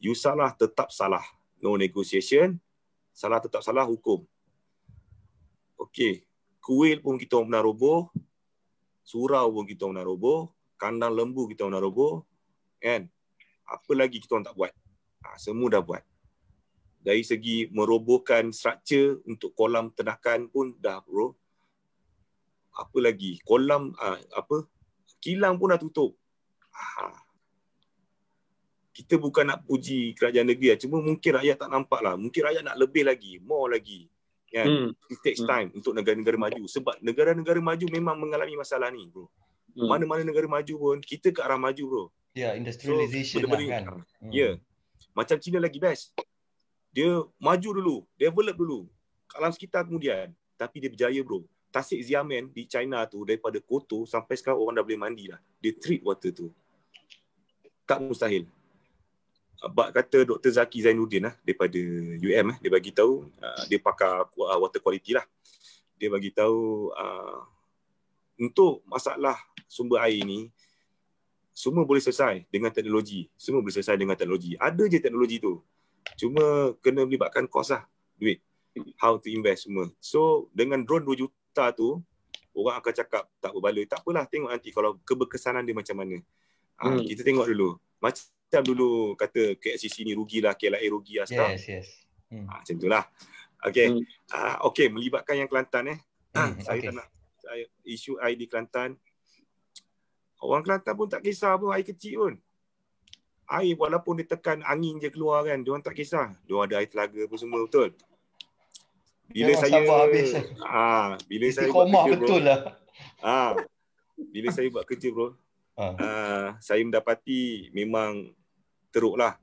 You salah tetap salah. No negotiation. Salah tetap salah, hukum. Okay. Kuil pun kita orang pernah roboh. Surau pun kita orang pernah roboh. Kandang lembu kita orang pernah roboh. Kan? Apa lagi kita orang tak buat? Ha, semua dah buat. Dari segi merobohkan struktur untuk kolam ternakan pun dah bro. Apa lagi? Kolam ha, apa? Kilang pun dah tutup. Ha. Kita bukan nak puji kerajaan negeri lah. Cuma mungkin rakyat tak nampak lah. Mungkin rakyat nak lebih lagi. More lagi. Kan? Hmm. It takes time hmm. untuk negara-negara maju. Sebab negara-negara maju memang mengalami masalah ni bro. Hmm. Mana-mana negara maju pun, kita ke arah maju bro. Ya, yeah, industrialisation so, lah kan. Ya. Yeah. Hmm. Macam China lagi best. Dia maju dulu, develop dulu. Alam sekitar kemudian. Tapi dia berjaya bro. Tasik Xiamen di China tu daripada kotor sampai sekarang orang dah boleh mandi dah. Dia treat water tu. Tak mustahil. Bak kata Doktor Zaki Zainuddin lah daripada U M lah, dia bagi tahu uh, dia pakar water quality lah. Dia bagi tahu uh, untuk masalah sumber air ni semua boleh selesai dengan teknologi. Semua boleh selesai dengan teknologi. Ada je teknologi tu. Cuma kena melibatkan kos lah. Duit. How to invest semua. So dengan drone dua juta tu, orang akan cakap tak berbaloi. Tak apalah, tengok nanti kalau keberkesanan dia macam mana. Hmm. Uh, kita tengok dulu. Macam dulu kata K L C C ni rugilah, K L I A rugilah sekarang. Yes, yes. Hmm. Uh, macam itulah. Okay. Hmm. Uh, okay, melibatkan yang Kelantan eh. Hmm. Saya okay. tak nak. Saya, isu air di Kelantan. Orang Kelantan pun tak kisah pun air kecil pun. Air walaupun dia tekan angin je keluar kan, diorang tak kisah. Diorang ada air telaga pun semua betul. Bila oh, saya ah, bila saya buat kerja betul bro, lah. Ah, bila saya buat kerja bro, ah. Ah, saya mendapati memang teruklah.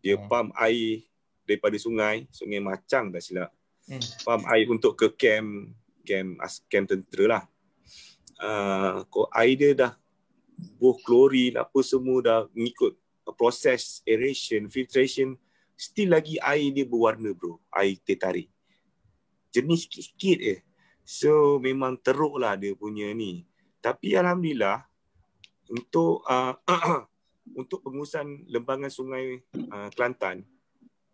Dia ah. pam air daripada sungai, Sungai Macang tak silap. Hmm. Pam air untuk ke camp, camp camp tentera lah. Ah, air dia dah buh klorin apa semua dah mengikut proses aeration, filtration, still lagi air dia berwarna bro, air teh tarik. Jenis sikit-sikit je. So memang teruk lah dia punya ni. Tapi Alhamdulillah untuk uh, untuk pengurusan lembangan sungai uh, Kelantan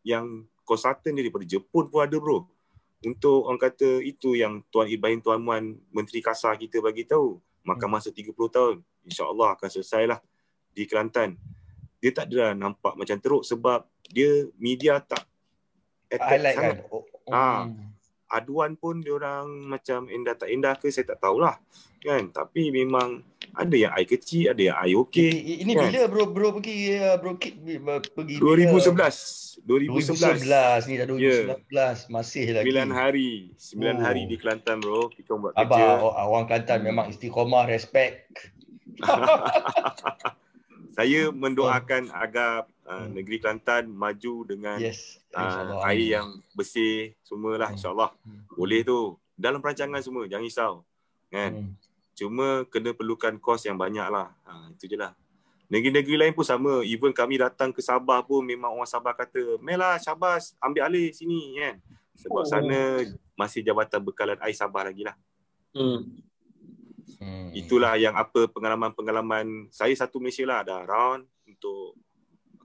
yang konsultan dia daripada Jepun pun ada bro. Untuk orang kata itu yang Tuan Ibrahim Tuan Muan Menteri Kasar kita bagi tahu. Makan masa tiga puluh tahun. InsyaAllah akan selesailah di Kelantan. Dia tak ada nampak macam teruk sebab dia media tak attack like sangat. Kan? Oh, oh. Ha, aduan pun diorang macam endah tak endah ke saya tak tahulah. Kan? Tapi memang ada yang air kecil, ada yang air okey. Ini kan? Bila bro bro pergi bro kid pergi dua ribu sebelas. dua ribu sebelas. dua ribu sebelas ni dah dua ribu sembilan belas yeah. Masih lagi. sembilan hari. sembilan oh. hari di Kelantan bro. Kita buat Abang, kerja. Abang orang Kelantan memang istiqomah, respect. Saya mendoakan oh. agar uh, negeri Kelantan maju dengan yes. uh, air yang bersih semualah insyaAllah. Boleh tu. Dalam perancangan semua, jangan risau. Kan? Hmm. Cuma kena perlukan kos yang banyak lah. Ha, itu je lah. Negeri-negeri lain pun sama. Even kami datang ke Sabah pun memang orang Sabah kata, Melah Syabas ambil alih sini kan. Sebab oh. sana masih Jabatan Bekalan Air Sabah lagi lah. Hmm. Hmm. Itulah yang apa pengalaman-pengalaman saya satu Malaysia lah dah round untuk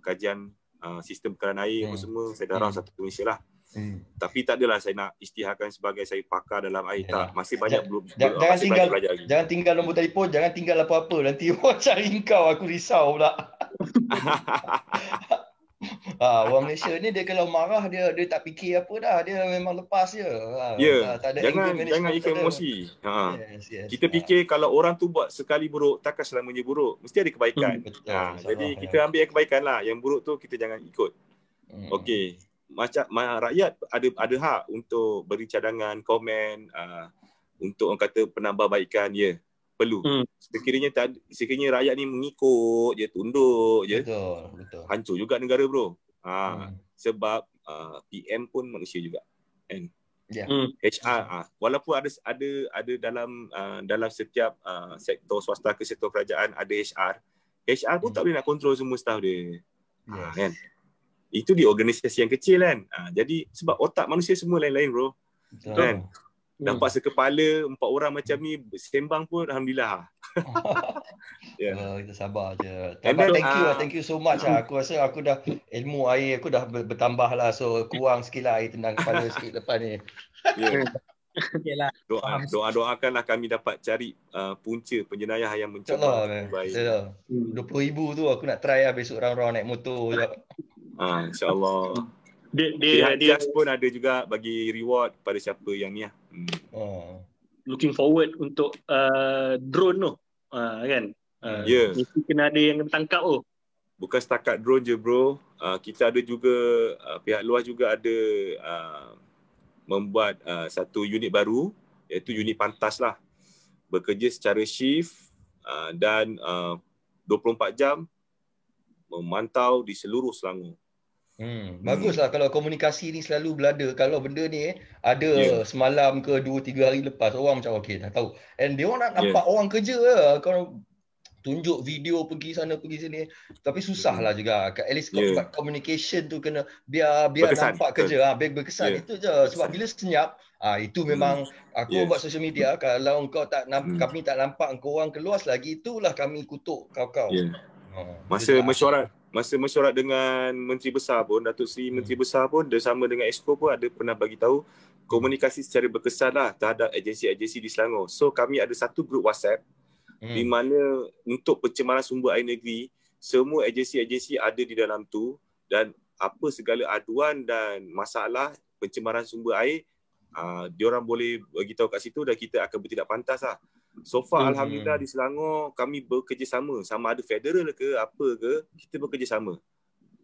kajian uh, sistem bekalan air hmm. apa semua saya dah hmm. round satu Malaysia lah. Hmm. Tapi tak adalah saya nak istiharkan sebagai saya pakar dalam air tak. Masih banyak ja, belum ja, jangan tinggal jangan tinggal nombor telefon, jangan tinggal apa-apa nanti orang cari engkau aku risau pula. Ah, orang Malaysia ni dia kalau marah dia dia tak fikir apa dah, dia memang lepas je. Ha, yeah. Tak ada jangan jangan ikan emosi. Ha. Yes, yes. Kita fikir ha. Kalau orang tu buat sekali buruk takkan selamanya buruk, mesti ada kebaikan. Hmm. Betul, ha. Jadi Allah, kita ya. Ambil yang kebaikanlah, yang buruk tu kita jangan ikut. Hmm. Okey. Macam rakyat ada ada hak untuk beri cadangan, komen uh, untuk orang kata penambahbaikan ya. Yeah. Perlu. Hmm. Sekiranya tak, sekiranya rakyat ni mengikut je, tunduk je. Betul, betul. Hancur juga negara bro. Ha, hmm. Sebab uh, P M pun manusia juga, kan? Yeah. Hmm. H R, uh, walaupun ada ada ada dalam uh, dalam setiap uh, sektor swasta ke sektor kerajaan ada H R, H R pun hmm. tak boleh nak kontrol semua staff dia, yes. uh, kan? Itu di organisasi yang kecil kan. Uh, jadi sebab otak manusia semua lain-lain bro, betul. Kan? Hmm. Dapat sekepala empat orang macam ni sembang pun alhamdulillah. Yeah. Uh, kita sabar je. Then, thank you uh, thank you so much lah. Aku rasa aku dah ilmu air aku dah bertambah lah, so kurang sikit lah air tendang kepala sikit lepas ni. Yeah. Okeylah. Doa, doa doakanlah kami dapat cari uh, punca penjenayah yang mencapai. Insyaallah. dua puluh ribu tu aku nak try lah besok round-round naik motor je. Ah, insyaallah. Dia dia dia pun ada juga bagi reward pada siapa yang ni lah. Hmm. Oh. Looking forward untuk uh, drone tu. Uh, kan? Uh, yeah. Mesti kena ada yang tangkap tu. Bukan setakat drone je bro. Uh, kita ada juga uh, pihak luar juga ada uh, membuat uh, satu unit baru iaitu unit pantas lah. Bekerja secara shift uh, dan uh, dua puluh empat jam memantau di seluruh Selangor. Hmm, baguslah kalau komunikasi ni selalu berada. Kalau benda ni eh, ada yeah. semalam ke dua tiga hari lepas orang macam okey dah tahu. And dia orang nak nampak yeah. orang kerja lah. Kalau tunjuk video pergi sana pergi sini tapi susahlah juga. At least yeah. communication tu kena biar biar berkesan. Nampak kerja ah, biar berkesan yeah. itu je. Sebab bila senyap ah, itu memang hmm. aku yeah. buat social media kalau kau tak nampak, hmm. kami tak nampak kau orang keluar lagi itulah kami kutuk kau-kau. Yeah. Oh, masa mesyuarat Masa mesyuarat dengan Menteri Besar pun, Datuk Seri Menteri Besar pun, dia sama dengan Exco pun ada pernah bagi tahu komunikasi secara berkesan lah terhadap agensi-agensi di Selangor. So kami ada satu grup WhatsApp hmm. di mana untuk pencemaran sumber air negeri, semua agensi-agensi ada di dalam tu dan apa segala aduan dan masalah pencemaran sumber air, uh, diorang boleh bagi tahu kat situ dan kita akan bertindak pantas lah. So far, hmm. alhamdulillah di Selangor kami bekerjasama. Sama ada federal ke apa ke, kita bekerjasama.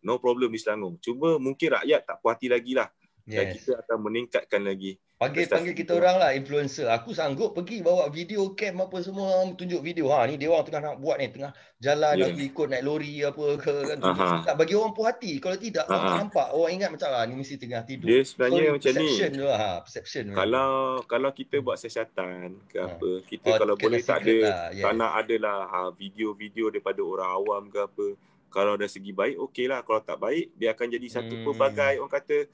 No problem di Selangor. Cuma mungkin rakyat tak puas hati lagi lah. Yes. Dan kita akan meningkatkan lagi. Panggil-panggil kita orang lah influencer. Aku sanggup pergi bawa video cam apa semua, tunjuk video. Ha ni dia orang tengah nak buat ni, tengah jalan yeah. aku ikut naik lori apa ke kan. Tak bagi orang puas hati. Kalau tidak Aha. orang nampak, orang ingat macam ah ni mesti tengah tidur. Dia sebenarnya so, macam perception ni. Perception lah. Ha, perception. Kalau lah. Kalau kita buat siasatan ke ha. Apa, kita oh, kalau boleh tak ada lah. yeah. tak nak adalah ha, video-video daripada orang awam ke apa. Kalau dari segi baik okeylah. Kalau tak baik dia akan jadi satu hmm. pelbagai orang kata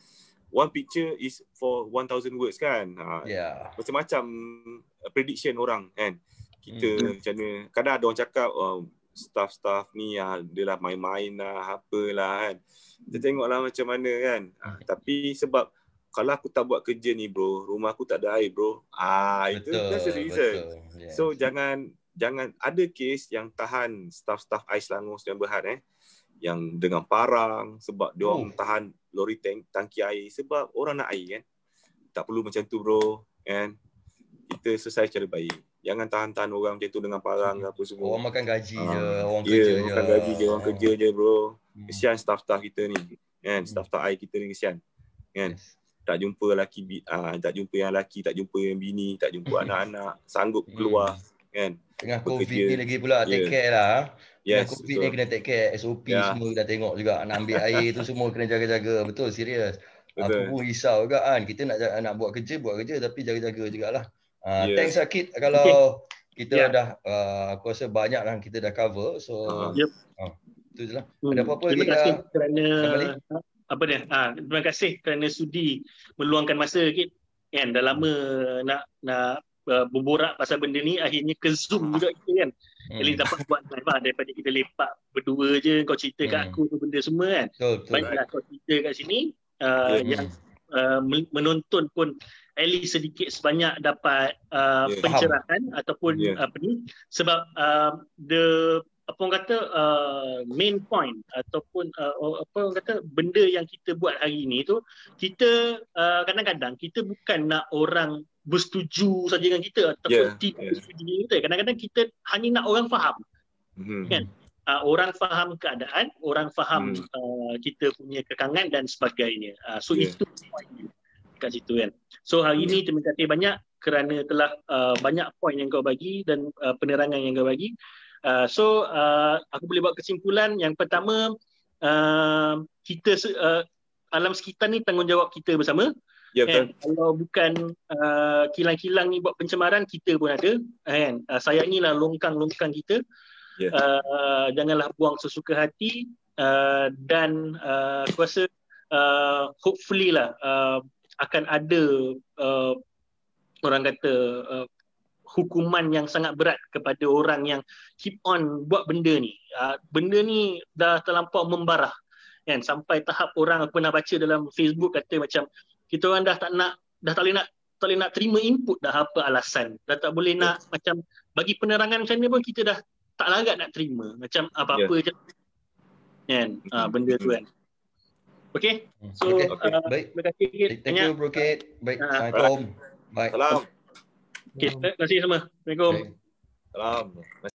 one picture is for one thousand words kan. Ha, yeah. Macam-macam prediction orang kan. Kita mm. macam mana. Kadang ada orang cakap oh, staff-staff ni ah, dia lah main-main lah apalah kan. Kita tengoklah macam mana kan. Ha, tapi sebab kalau aku tak buat kerja ni bro, rumah aku tak ada air bro. Ah, betul, itu that's the reason. Yeah. So jangan jangan ada kes yang tahan staff-staff air Selangor Sdn Bhd eh. yang dengan parang sebab dia orang oh. tahan lori tank, tangki air sebab orang nak air kan. Tak perlu macam tu bro kan. Kita selesai secara baik. Jangan tahan-tahan orang macam tu dengan parang hmm. apa semua. Orang makan gaji ha. je, orang yeah, kerja makan je. makan gaji je, orang oh. kerja je bro. Kesian staff-staff kita ni kan, staff-staff air kita ni kesian kan. Yes. Tak jumpa lelaki ah, tak jumpa yang lelaki, tak jumpa yang bini, tak jumpa anak-anak, sanggup keluar kan. Tengah bekerja. Covid ni lagi pula yeah. take care lah. Yes, COVID betul. Ni kena take care, S O P yeah. semua kita tengok juga. Nak ambil air tu semua kena jaga-jaga. Betul, serius. Aku pun risau juga kan. Kita nak nak buat kerja, buat kerja tapi jaga-jaga jugalah. Uh, yeah. Thanks lah Kit. Kalau okay. kita yeah. dah, uh, aku rasa banyak lah kita dah cover. So, uh, yep. uh, itu je lah. Hmm. Ada apa-apa lagi? Terima kasih uh, kerana, apa dia? Uh, terima kasih kerana sudi meluangkan masa Kit. Kan, dah lama nak nak berborak pasal benda ni, akhirnya ke Zoom juga kita kan. Jadi hmm. dapat buat live lah daripada kita lepak berdua je, kau cerita kat hmm. aku tu benda semua kan. Betul, betul, baiklah right. kau cerita kat sini, uh, yeah. yang uh, menonton pun at least sedikit sebanyak dapat uh, yeah. pencerahan yeah. ataupun yeah. apa ni. Sebab uh, the apa orang kata uh, main point ataupun uh, apa orang kata benda yang kita buat hari ini tu, kita uh, kadang-kadang kita bukan nak orang bersetuju saja dengan kita ataupun yeah, tidak yeah. bersetuju dengan kita. Kadang-kadang kita hanya nak orang faham. Mm-hmm. Kan? Uh, orang faham keadaan, orang faham mm. uh, kita punya kekangan dan sebagainya. Uh, so yeah. itu point kat situ kan. So hari ini terima kasih banyak kerana telah uh, banyak point yang kau bagi dan uh, penerangan yang kau bagi. Uh, so uh, aku boleh buat kesimpulan yang pertama, uh, kita uh, alam sekitar ni tanggungjawab kita bersama. Ya, betul. Kalau bukan uh, kilang-kilang ni buat pencemaran, kita pun ada. And, uh, sayangilah longkang-longkang kita. Yeah. Uh, janganlah buang sesuka hati. Uh, dan uh, aku rasa uh, hopefully lah uh, akan ada uh, orang kata uh, hukuman yang sangat berat kepada orang yang keep on buat benda ni. Uh, benda ni dah terlampau membara. Kan? Sampai tahap orang, aku pernah baca dalam Facebook kata macam kita orang dah tak nak, dah tak boleh nak, tak boleh nak terima input dah apa alasan. Dah tak boleh nak yeah. macam bagi penerangan macam ni pun kita dah tak larat nak terima. Macam apa-apa yeah. je. Kan? Uh, benda tu kan. Okay. So, okay. Okay. Uh, baik. Terima kasih. Thank you, Bro Kit. Baik. Assalamualaikum. Baik. Assalamualaikum. Okay, terima kasih semua. Assalamualaikum. Assalamualaikum.